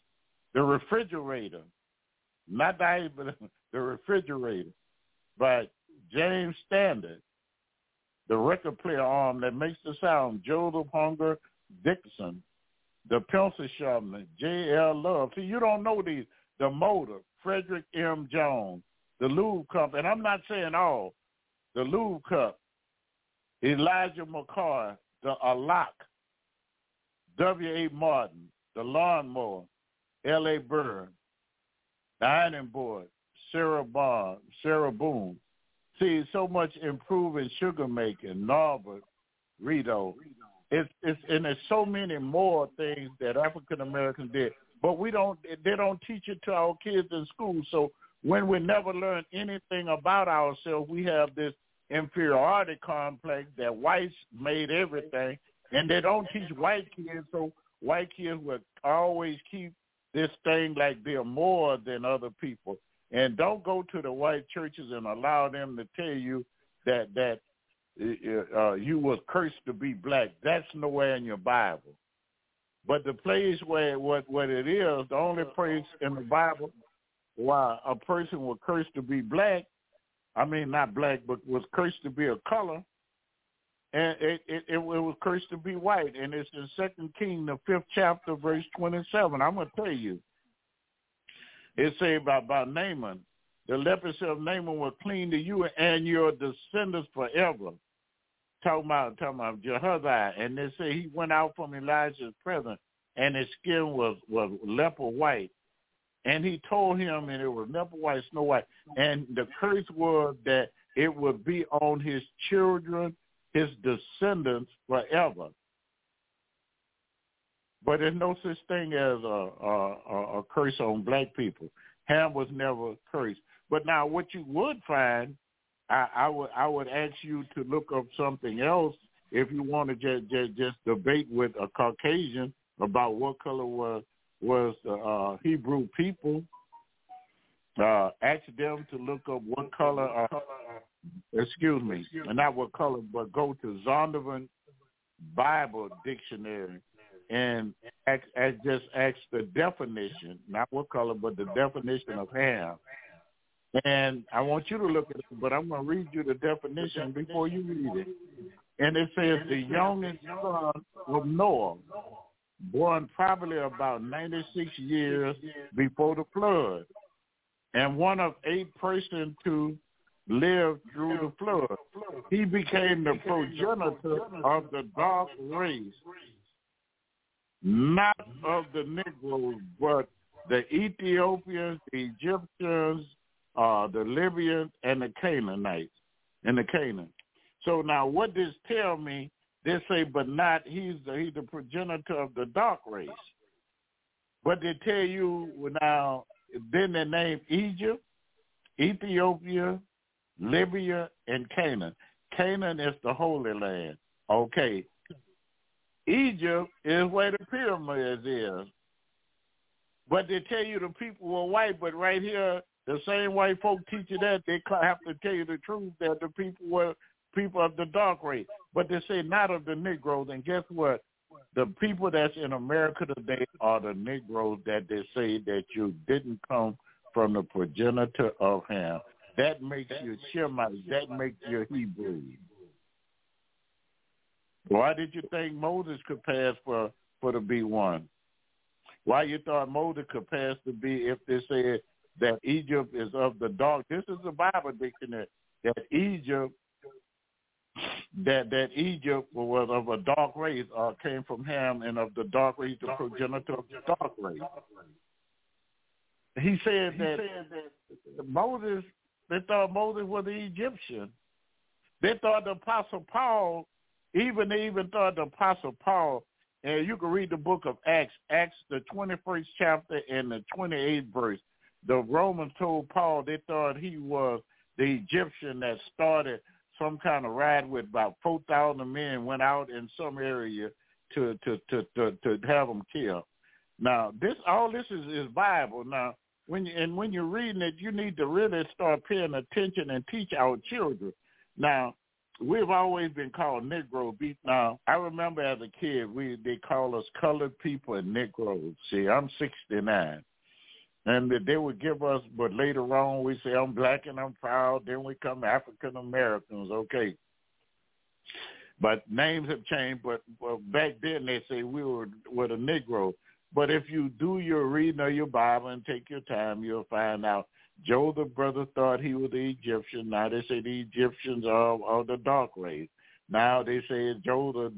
The refrigerator, not the ice, but the refrigerator, by James Standard. The record player arm that makes the sound, Joseph Hunger Dixon. The pencil sharpener, J.L. Love. See, you don't know these. The motor, Frederick M. Jones. The Louvre Cup, and I'm not saying all. The Louvre Cup, Elijah McCoy. The Alloc, W.A. Martin. The lawnmower, L.A. Burr. The ironing board, Sarah Boone. See, so much improving sugar making, Norbert, Rito. And there's so many more things that African Americans did, but they don't teach it to our kids in school. So when we never learn anything about ourselves, we have this inferiority complex that whites made everything, and they don't teach white kids. So white kids will always keep this thing like they're more than other people. And don't go to the white churches and allow them to tell you that you was cursed to be black. That's nowhere in your Bible. But the place where what it is, the only place in the Bible why a person was cursed to be black, I mean not black, but was cursed to be a color, and it was cursed to be white. And it's in 2 Kings, the 5th chapter, verse 27. I'm going to tell you. It says about Naaman, the leprosy of Naaman will clean to you and your descendants forever. Talking about Jehoshaphat. And they say he went out from Elijah's presence, and his skin was leper white. And he told him, and it was leper white, snow white. And the curse was that it would be on his children, his descendants forever. But there's no such thing as a curse on black people. Ham was never cursed. But now what you would find, I would ask you to look up something else if you want to just debate with a Caucasian about what color was Hebrew people. Ask them to look up what color, not what color, but go to Zondervan Bible Dictionary and ask the definition, not what color, but the definition of ham. And I want you to look at it, but I'm going to read you the definition before you read it. And it says the youngest son of Noah, born probably about 96 years before the flood, and one of 8 persons to live through the flood. He became the progenitor of the dark race, not of the Negroes, but the Ethiopians, the Egyptians, the Libyans, and the Canaanites, and the Canaan. So now what this tell me, they say, but not he's the progenitor of the dark race. But they tell you now, then they name Egypt, Ethiopia, Libya, and Canaan. Canaan is the Holy Land. Okay. Egypt is where the pyramids is. But they tell you the people were white, but right here, the same white folk teach you that, they have to tell you the truth that the people were people of the dark race. But they say not of the Negroes, and guess what? The people that's in America today are the Negroes that they say that you didn't come from the progenitor of Ham. That makes you Shemite. That makes you Hebrew. Why did you think Moses could pass for the B1? Why you thought Moses could pass to be if they said that Egypt is of the dark? This is the Bible dictionary that Egypt was of a dark race or came from Ham and of the dark race, the progenitor of the dark race. He said that Moses, they thought Moses was an Egyptian. They thought the Apostle Paul. They even thought the Apostle Paul, and you can read the book of Acts, the 21st chapter and the 28th verse. The Romans told Paul they thought he was the Egyptian that started some kind of riot with about 4,000 men, went out in some area to have them killed. Now, this is Bible. Now, when you're reading it, you need to really start paying attention and teach our children. Now, we've always been called Negro. Now, I remember as a kid, they called us colored people and Negroes. See, I'm 69. And they would give us, but later on we say, I'm black and I'm proud. Then we come African Americans, okay. But names have changed, but back then they say we were the Negro. But if you do your reading of your Bible and take your time, you'll find out Joseph brother thought he was the Egyptian. Now they say the Egyptians are the dark race. Now they say Moses,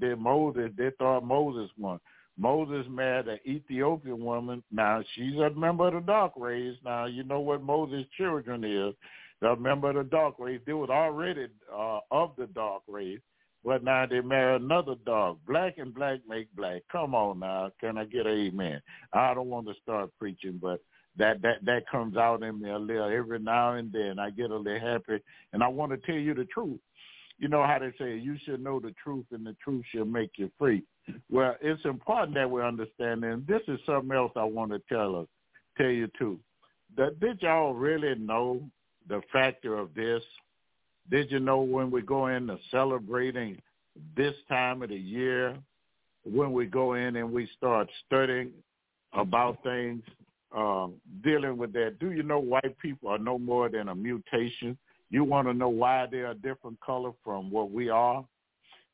they thought Moses won. Moses married an Ethiopian woman. Now she's a member of the dark race. Now you know what Moses' children is. They're a member of the dark race. They was already of the dark race. But now they marry another dog. Black and black make black. Come on now. Can I get an amen? I don't want to start preaching, but that comes out in me a little every now and then. I get a little happy, and I want to tell you the truth. You know how they say, you should know the truth, and the truth shall make you free. Well, it's important that we understand, and this is something else I want to tell you too. Did y'all really know the factor of this? Did you know when we go into celebrating this time of the year, when we go in and we start studying about things, dealing with that, do you know white people are no more than a mutation? You want to know why they are a different color from what we are?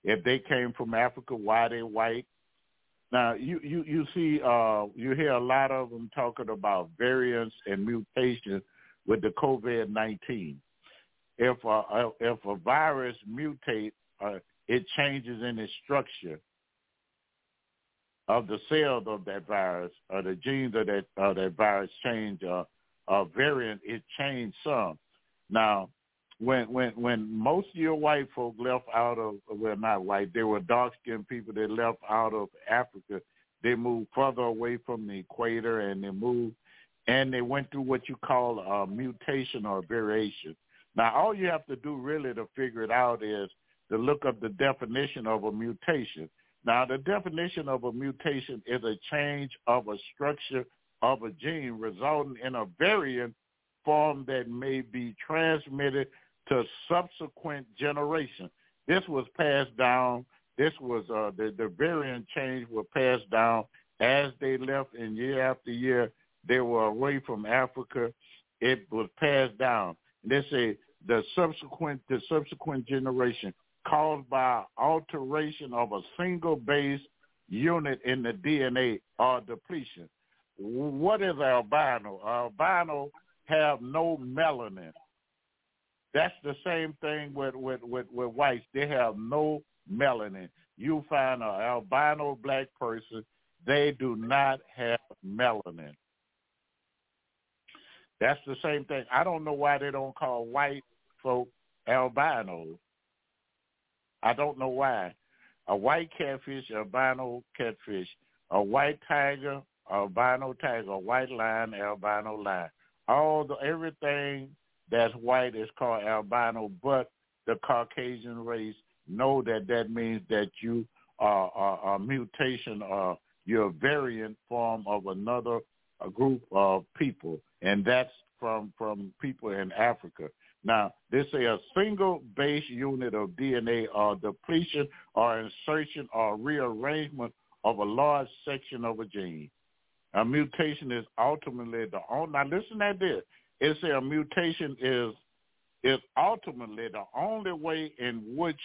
If they came from Africa, why they white? Now, you see, you hear a lot of them talking about variants and mutations with the COVID-19. If a virus mutates, it changes in its structure of the cells of that virus, or the genes of that virus change, a variant, it changed some. Now, when most of your white folk left out of, well, not white, they were dark-skinned people that left out of Africa, they moved further away from the equator, and they went through what you call a mutation or a variation. Now, all you have to do really to figure it out is to look up the definition of a mutation. Now, the definition of a mutation is a change of a structure of a gene resulting in a variant form that may be transmitted to subsequent generations. This was passed down. This was the variant change was passed down as they left, and year after year they were away from Africa. It was passed down. They say the subsequent generation caused by alteration of a single base unit in the DNA or depletion. What is albino? Albino have no melanin. That's the same thing with whites. They have no melanin. You find an albino black person, they do not have melanin. That's the same thing. I don't know why they don't call white folk albinos. I don't know why. A white catfish, albino catfish. A white tiger, albino tiger. A white lion, albino lion. Everything that's white is called albino, but the Caucasian race know that means that you are a mutation or you're a variant form of another a group of people, and that's from people in Africa. Now, they say a single base unit of DNA or depletion or insertion or rearrangement of a large section of a gene. A mutation is ultimately the only. Now, listen to this. It says a mutation is ultimately the only way in which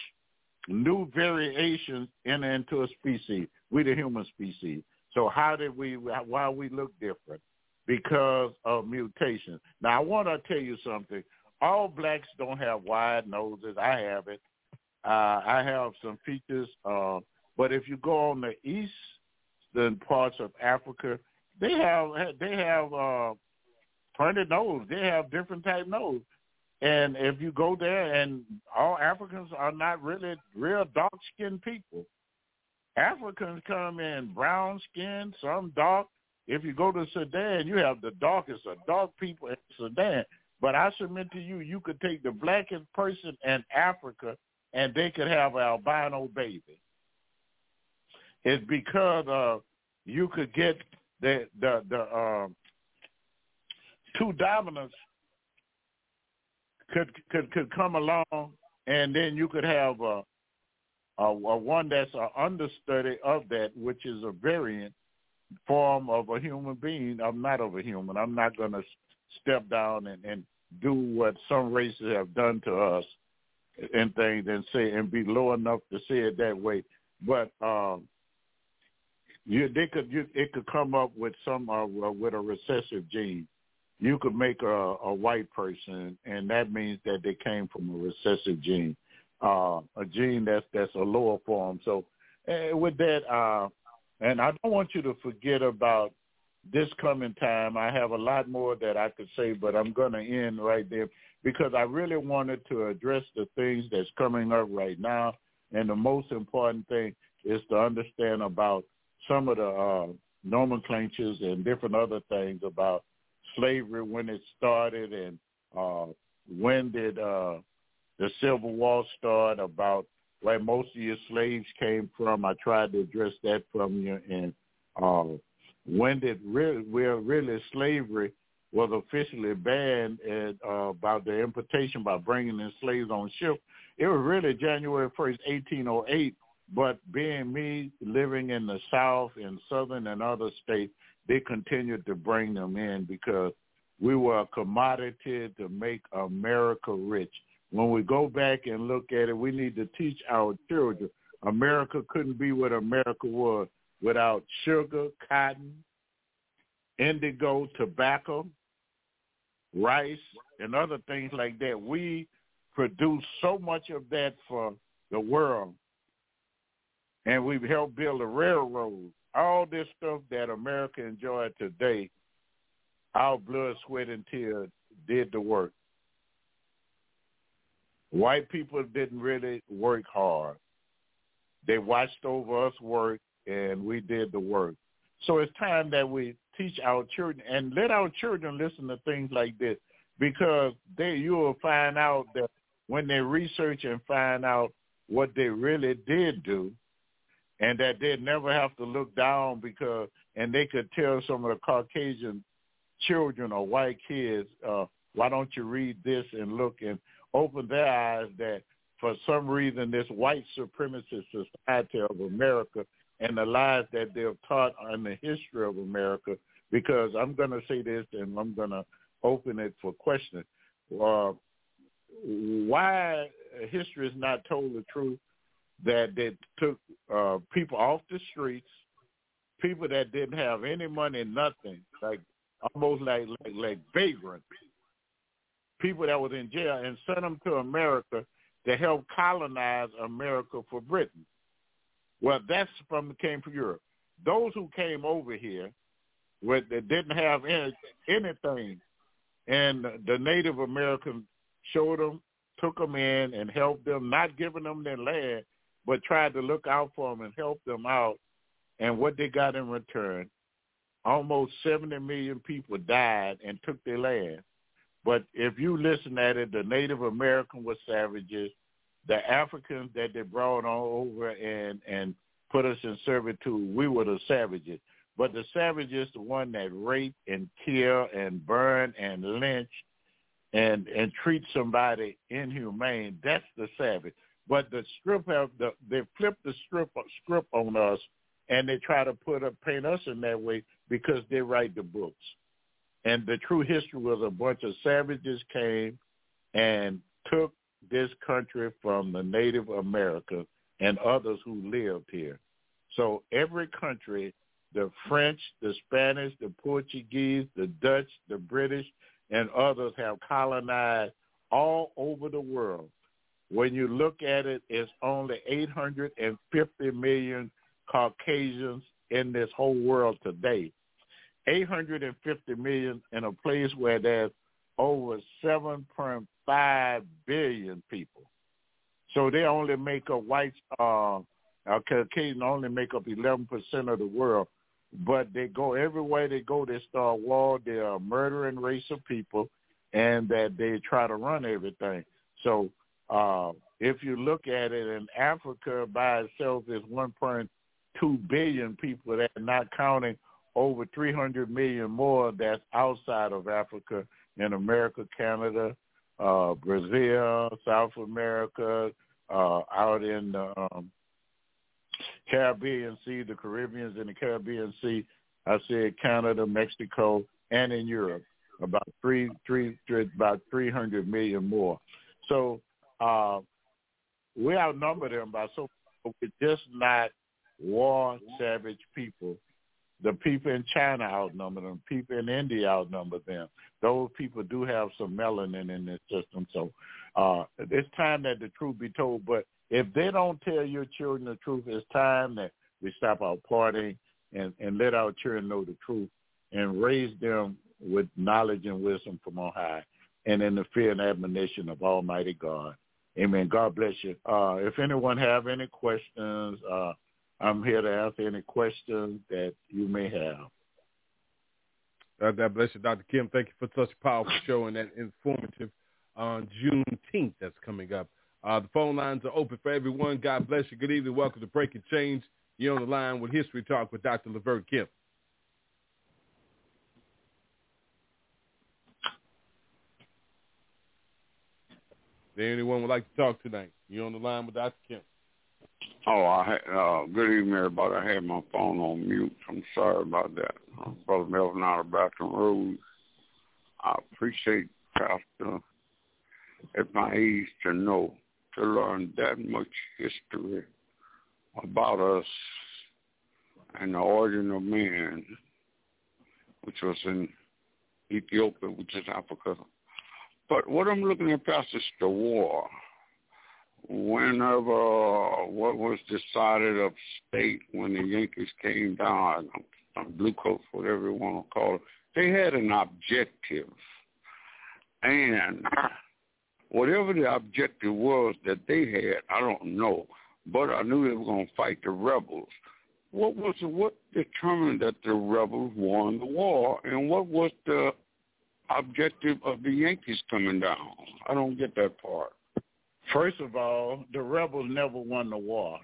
new variations enter into a species. We the human species. So why we look different? Because of mutation. Now, I want to tell you something. All blacks don't have wide noses. I have it. I have some features. But if you go on the eastern parts of Africa, they have pointed nose. They have different type nose. And if you go there, and all Africans are not really real dark-skinned people. Africans come in brown skin, some dark. If you go to Sudan, you have the darkest of dark people in Sudan. But I submit to you, you could take the blackest person in Africa, and they could have an albino baby. It's because you could get the two dominants could come along, and then you could have one that's an understudy of that, which is a variant form of a human being. I'm not of a human. I'm not going to step down and do what some races have done to us and things and say and be low enough to say it that way. But it could come up with with a recessive gene. You could make a white person, and that means that they came from a recessive gene. A gene that's a lower form. So with that, and I don't want you to forget about this coming time. I have a lot more that I could say, but I'm going to end right there because I really wanted to address the things that's coming up right now. And the most important thing is to understand about some of the nomenclatures and different other things about slavery, when it started, and when did the Civil War start, about where most of your slaves came from. I tried to address that from you. And when did really slavery was officially banned about the importation by bringing in slaves on ship. It was really January 1st, 1808, but being me living in the South and Southern and other states, they continued to bring them in because we were a commodity to make America rich. When we go back and look at it, we need to teach our children America couldn't be what America was without sugar, cotton, indigo, tobacco, rice, and other things like that. We produce so much of that for the world, and we've helped build a railroad. All this stuff that America enjoyed today, our blood, sweat, and tears did the work. White people didn't really work hard. They watched over us work, and we did the work. So it's time that we teach our children and let our children listen to things like this, because you will find out that when they research and find out what they really did do, and that they'd never have to look down because, and they could tell some of the Caucasian children or white kids, why don't you read this and look, and open their eyes that for some reason this white supremacist society of America and the lies that they've taught on the history of America, because I'm going to say this and I'm going to open it for questioning. Why history is not told the truth, that they took people off the streets, people that didn't have any money, nothing, almost like vagrants, people that was in jail, and sent them to America to help colonize America for Britain. Well, came from Europe. Those who came over here, they didn't have anything, and the Native Americans showed them, took them in, and helped them, not giving them their land, but tried to look out for them and help them out. And what they got in return, almost 70 million people died and took their land. But if you listen at it, the Native Americans were savages. The Africans that they brought on over and put us in servitude, we were the savages. But the savages, the one that raped and kill and burn and lynch and treat somebody inhumane, that's the savage. But they flipped the script on us, and they try to paint us in that way because they write the books. And the true history was a bunch of savages came and took this country from the Native Americans and others who lived here. So every country, the French, the Spanish, the Portuguese, the Dutch, the British, and others have colonized all over the world. When you look at it, it's only 850 million Caucasians in this whole world today. 850 million in a place where there's over 7.5 billion people. So they only make up Caucasians only make up 11% of the world. But they go everywhere they go, they start war, they are a murdering race of people, and that they try to run everything. So if you look at it, in Africa by itself is 1.2 billion people, that are not counting over 300 million more that's outside of Africa, in America, Canada, Brazil, South America, out in the Caribbean Sea, the Caribbeans in the Caribbean Sea. I said Canada, Mexico, and in Europe, about 300 million more. So we outnumber them by so much. We're just not war savage people. The people in China outnumber them. People in India outnumber them. Those people do have some melanin in their system. So it's time that the truth be told. But if they don't tell your children the truth, it's time that we stop our partying and let our children know the truth and raise them with knowledge and wisdom from on high and in the fear and admonition of Almighty God. Amen. God bless you. If anyone have any questions, I'm here to answer any questions that you may have. God bless you, Dr. Kim. Thank you for such a powerful show and that informative on Juneteenth that's coming up. The phone lines are open for everyone. God bless you. Good evening. Welcome to Breaking Chains. You're on the line with History Talk with Dr. Levert Kemp. Is there anyone would like to talk tonight? You're on the line with Dr. Kemp. Oh, good evening, everybody. I had my phone on mute. I'm sorry about that. Brother Melvin out of Baton Rouge. I appreciate Pastor at my age to learn that much history about us and the origin of man, which was in Ethiopia, which is Africa. But what I'm looking at, Pastor, is the war. Whenever what was decided of state when the Yankees came down, blue coats, whatever you want to call it, they had an objective. And whatever the objective was that they had, I don't know, but I knew they were going to fight the rebels. What determined that the rebels won the war, and what was the objective of the Yankees coming down? I don't get that part. First of all, the rebels never won the war.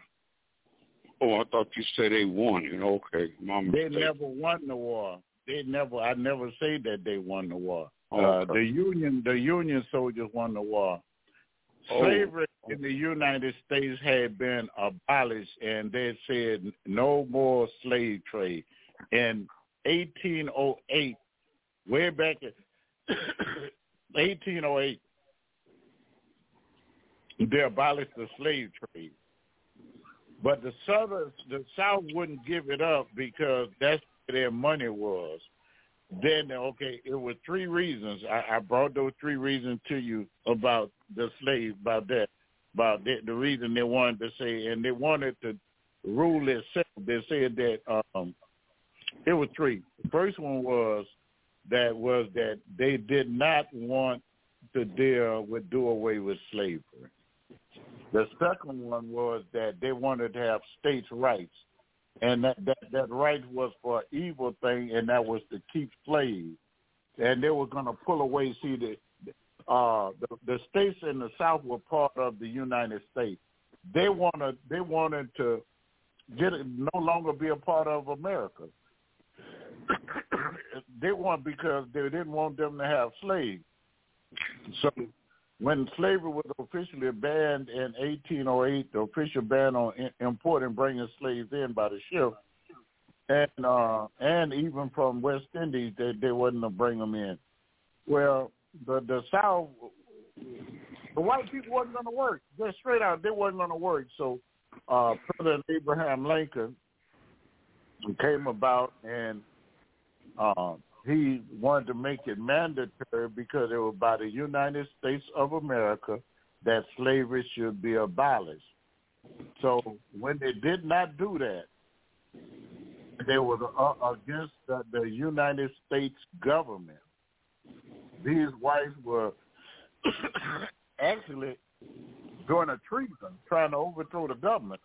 Oh, I thought you said they won it. Okay, my mistake. They never won the war. I never say that they won the war. Okay. The Union soldiers won the war. Slavery in the United States had been abolished, and they said no more slave trade. In 1808, way back in 1808, they abolished the slave trade. But the South wouldn't give it up because that's where their money was. Then, okay, it was three reasons. I brought those three reasons to you about the slaves, the reason they wanted to say, and they wanted to rule themselves. They said that it was three. The first one was that they did not want to do away with slavery. The second one was that they wanted to have states' rights, and that right was for an evil thing, and that was to keep slaves. And they were going to pull away. See, the states in the South were part of the United States. They wanted to no longer be a part of America. Because they didn't want them to have slaves. So when slavery was officially banned in 1808, the official ban on importing, bringing slaves in by the ship, and even from West Indies, they wasn't to bring them in. Well, the South, the white people wasn't going to work. Just straight out, they wasn't going to work. So President Abraham Lincoln came about, and he wanted to make it mandatory because it was by the United States of America that slavery should be abolished. So when they did not do that, they were against the United States government. These whites were actually doing a treason, trying to overthrow the government.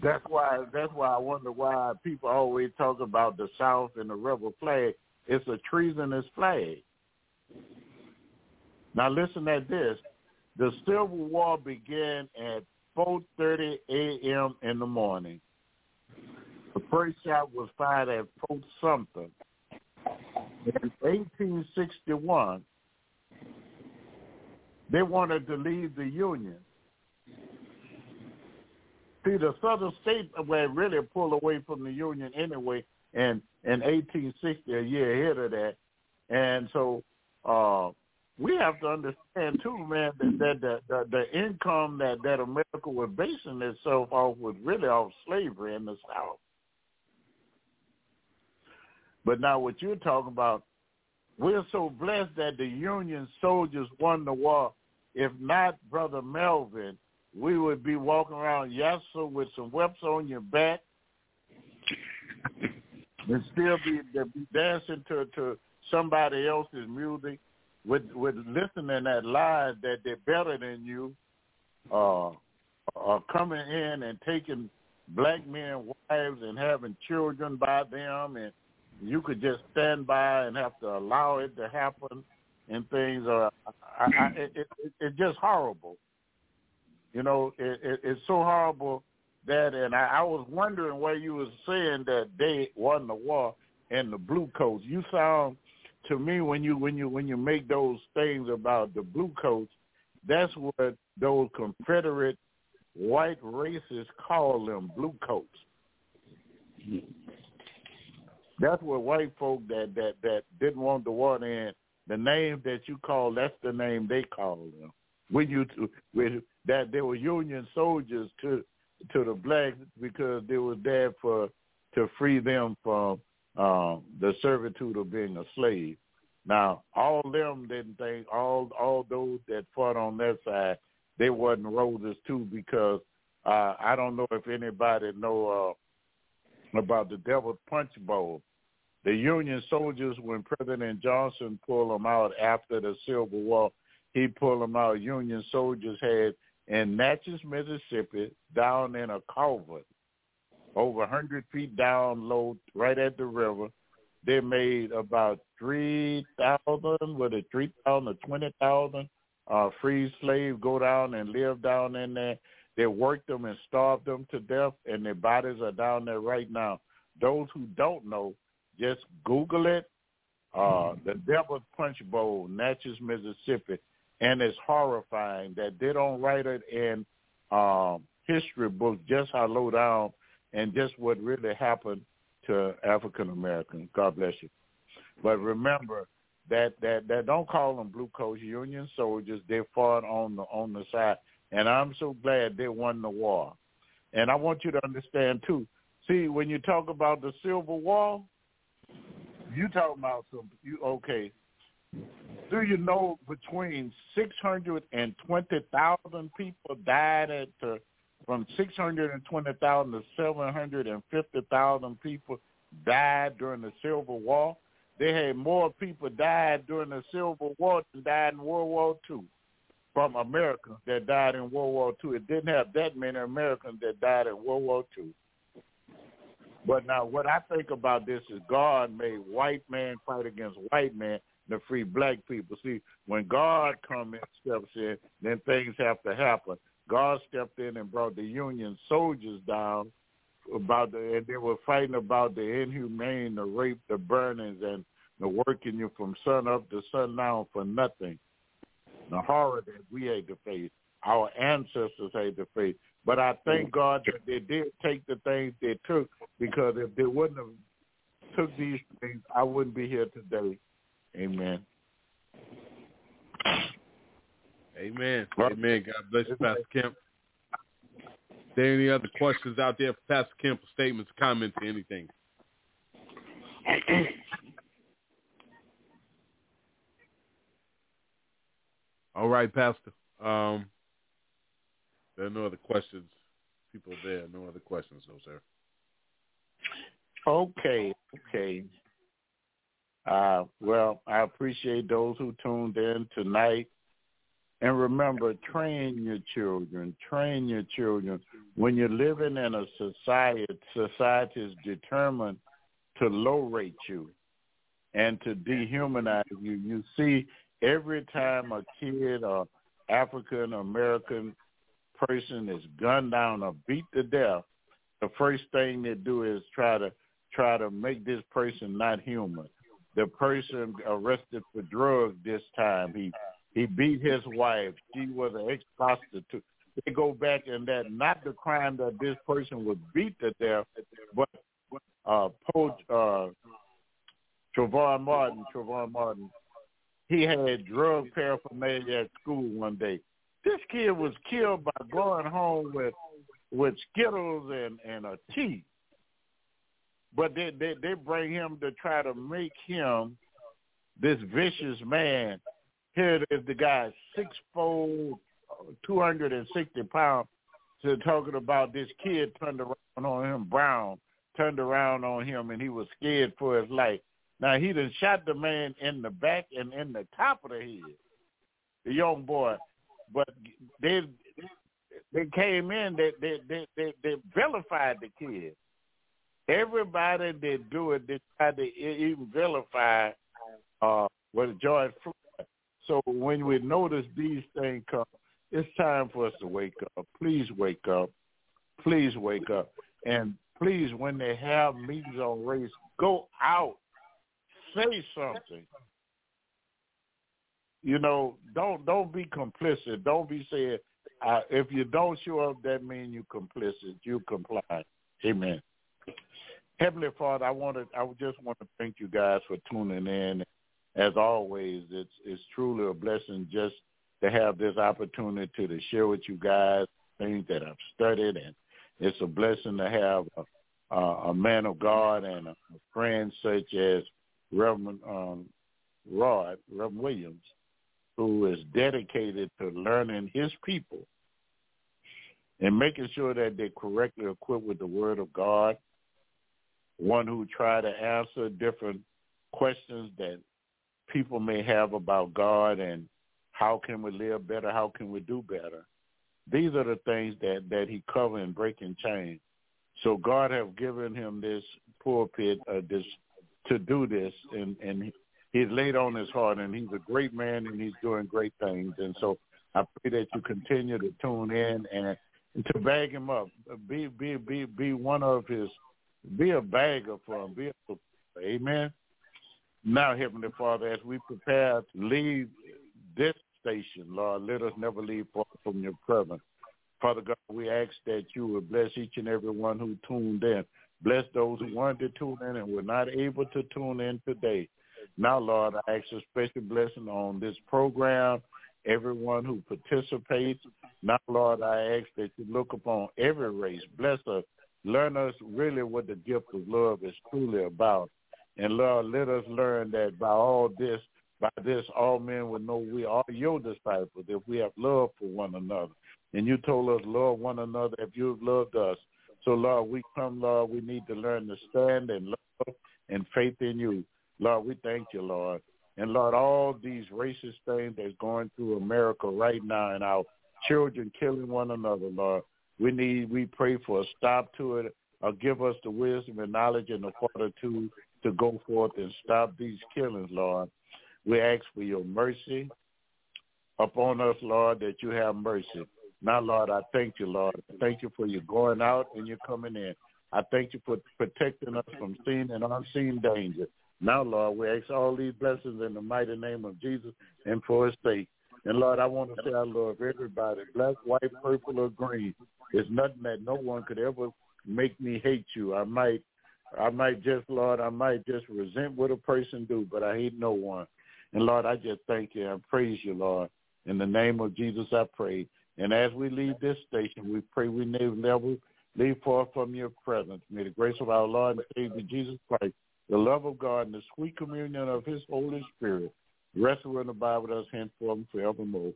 That's why I wonder why people always talk about the South and the rebel flag. It's a treasonous flag. Now listen at this. The Civil War began at 4:30 a.m. in the morning. The first shot was fired at Fort Sumter. In 1861, they wanted to leave the Union. See, the southern states were really pulled away from the Union anyway, and in 1860, a year ahead of that. And so we have to understand, too, man, that the income that America was basing itself off was really off slavery in the South. But now what you're talking about, we're so blessed that the Union soldiers won the war. If not, Brother Melvin, we would be walking around Yasso with some whips on your back and still be dancing to somebody else's music with listening at lies that they're better than you, are coming in and taking black men wives and having children by them, and you could just stand by and have to allow it to happen, and things are it's just horrible. You know, it's so horrible that, and I was wondering why you were saying that they won the war and the blue coats. You sound to me when you make those things about the blue coats, that's what those Confederate white racists call them, blue coats. That's what white folk that didn't want the war to end. The name that you call, that's the name they call them. That they were Union soldiers to the blacks because they were there to free them from the servitude of being a slave. Now, all them didn't think, all those that fought on their side, they wasn't roses too, because I don't know if anybody know about the Devil's Punch Bowl. The Union soldiers, when President Johnson pulled them out after the Civil War, he pulled them out. Union soldiers had in Natchez, Mississippi, down in a culvert, over 100 feet down low, right at the river. They made about 3,000, whether 3,000 or 20,000 free slaves go down and live down in there. They worked them and starved them to death, and their bodies are down there right now. Those who don't know, just Google it, the Devil's Punch Bowl, Natchez, Mississippi, and it's horrifying that they don't write it in history books, just how low down and just what really happened to African Americans. God bless you. But remember that don't call them blue coats, Union soldiers. They fought on the side, and I'm so glad they won the war. And I want you to understand too. See, when you talk about the Civil War, you talking about okay? Do you know between 620,000 people died from 620,000 to 750,000 people died during the Civil War? They had more people died during the Civil War than died in World War II, from Americans that died in World War II. It didn't have that many Americans that died in World War II. But now what I think about this is God made white man fight against white man to free black people. See, when God comes and steps in, then things have to happen. God stepped in and brought the Union soldiers down, and they were fighting about the inhumane, the rape, the burnings, and the working you from sun up to sun down for nothing. The horror that we had to face, our ancestors had to face. But I thank God that they did take the things they took, because if they wouldn't have took these things, I wouldn't be here today. Amen. Amen. Amen. God bless you, Pastor Kemp. Is there any other questions out there for Pastor Kemp, statements, comments, anything? All right, Pastor. There are no other questions. People there, no other questions, though, sir. Okay. Well, I appreciate those who tuned in tonight. And remember, train your children. Train your children. When you're living in a society is determined to low rate you and to dehumanize you. You see, every time a kid or African American person is gunned down or beat to death, the first thing they do is try to make this person not human. The person arrested for drugs this time, he beat his wife. She was an ex-prostitute. They go back, and that not the crime that this person was beat to death, but Trayvon Martin, he had drug paraphernalia at school one day. This kid was killed by going home with Skittles and a tea. But they bring him to try to make him this vicious man. Here it is, the guy, 6'4", 260 pounds, so talking about this kid turned around on him, Brown, and he was scared for his life. Now, he done shot the man in the back and in the top of the head, the young boy. But they came in, they vilified the kid. Everybody that do it, they try to even vilify with George Floyd. So when we notice these things come, it's time for us to wake up. Please wake up. Please wake up. And please, when they have meetings on race, go out. Say something. You know, don't be complicit. Don't be saying, if you don't show up, that means you're complicit. You comply. Amen. Heavenly Father, I just want to thank you guys for tuning in. As always, it's truly a blessing just to have this opportunity to share with you guys things that I've studied, and it's a blessing to have a man of God and a friend such as Reverend Reverend Williams, who is dedicated to learning his people and making sure that they're correctly equipped with the Word of God, one who try to answer different questions that people may have about God and how can we live better, how can we do better. These are the things that he covered in Breaking Chains. So God have given him this pulpit, to do this, and he's laid on his heart, and he's a great man, and he's doing great things. And so I pray that you continue to tune in and to bag him up, be one of his, be a bagger for him, amen. Now, Heavenly Father, as we prepare to leave this station, Lord, let us never leave far from your presence. Father God, we ask that you would bless each and every one who tuned in. Bless those who wanted to tune in and were not able to tune in today. Now, Lord, I ask a special blessing on this program, everyone who participates. Now, Lord, I ask that you look upon every race. Bless us. Learn us really what the gift of love is truly about. And, Lord, let us learn that by this, all men will know we are your disciples if we have love for one another. And you told us, love one another if you have loved us. So, Lord, we come, Lord, we need to learn to stand in love and faith in you. Lord, we thank you, Lord. And, Lord, all these racist things that's going through America right now and our children killing one another, Lord, we pray for a stop to it, or give us the wisdom and knowledge and the fortitude to go forth and stop these killings, Lord. We ask for your mercy upon us, Lord, that you have mercy. Now, Lord, I thank you, Lord. I thank you for your going out and your coming in. I thank you for protecting us from seen and unseen danger. Now, Lord, we ask all these blessings in the mighty name of Jesus and for his sake. And, Lord, I want to say I love everybody, black, white, purple, or green. It's nothing that no one could ever make me hate you. I might just resent what a person do, but I hate no one. And, Lord, I just thank you and praise you, Lord. In the name of Jesus, I pray. And as we leave this station, we pray we never leave far from your presence. May the grace of our Lord and Savior Jesus Christ, the love of God, and the sweet communion of his Holy Spirit rest and abide with us henceforth and forevermore.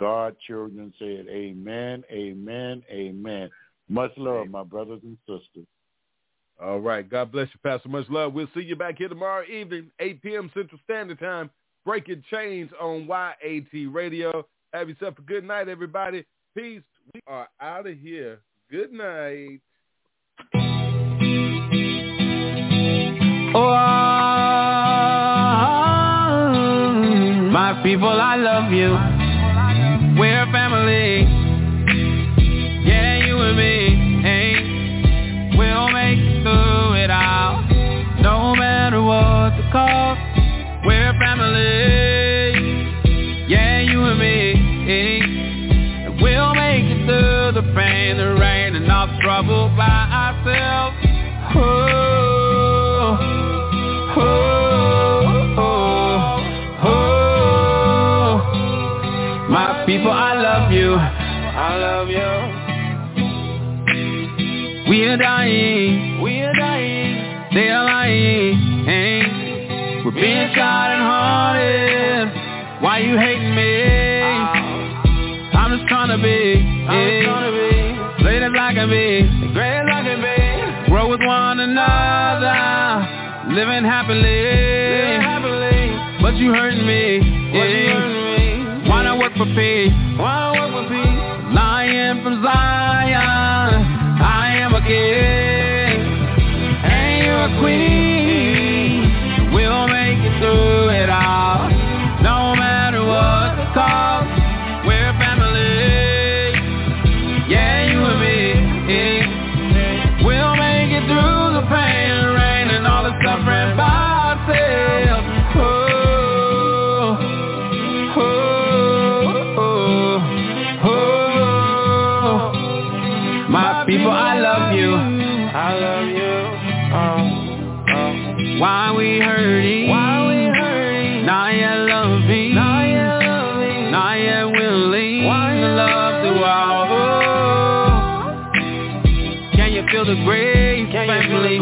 God's children said, amen, amen, amen. Much love, my brothers and sisters. All right. God bless you, Pastor. Much love. We'll see you back here tomorrow evening, 8 p.m. Central Standard Time, Breaking Chains on YAT Radio. Have yourself a good night, everybody. Peace. We are out of here. Good night. Oh, my people, I love you. We're a family. Yeah, you and me. Hey, we'll make it through it all. No matter what the cost, we're a family. Yeah, you and me. The pain, the rain, and all trouble by ourselves. Oh, oh, oh, oh. My people, I love you. I love you. We are dying. We are dying. They are lying. Ain't. We're being shot and haunted. Why you hating me? I'm just trying to be. Late as I can be, great as I can be. Grow with one another, living happily. What you hurting me? Yeah. Why not work for peace? Why not work for peace? Lion from Zion, I am a king, and you're a queen. We'll make it through it all, no matter what the cost. We're family, yeah, you and me. We'll make it through the pain, the rain, and all the suffering by ourselves. People, I love you, oh. Why we hurting, now you love me, now you willing, you love through all, oh. Can you feel the grace, family,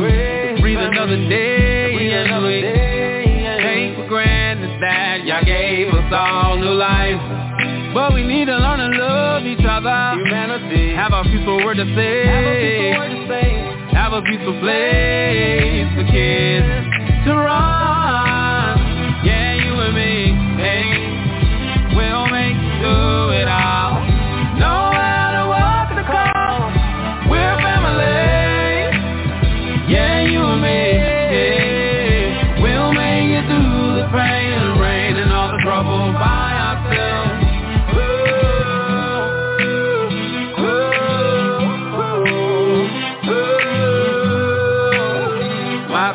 breathe another day, take for granted that y'all gave us all new life. But we need to learn to love each other. Humanity. Have a peaceful word to say. Have a peaceful place for kids to run. Yeah, you and me, hey, we'll make it through it all. No matter what the cost, we're family. Yeah, you and me, hey, we'll make it through the pain, the rain, and all the trouble by ourselves.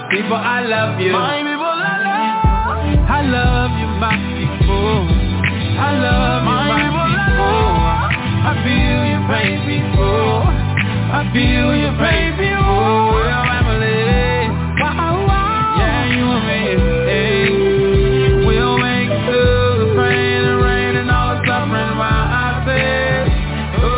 People, I love you. My people, I love you, my people. I love you, my people. I feel your pain, people. I feel your pain, people. We're family. Yeah, you and me. Hey. We'll make it through the pain, the rain, and all the suffering while I say, oh,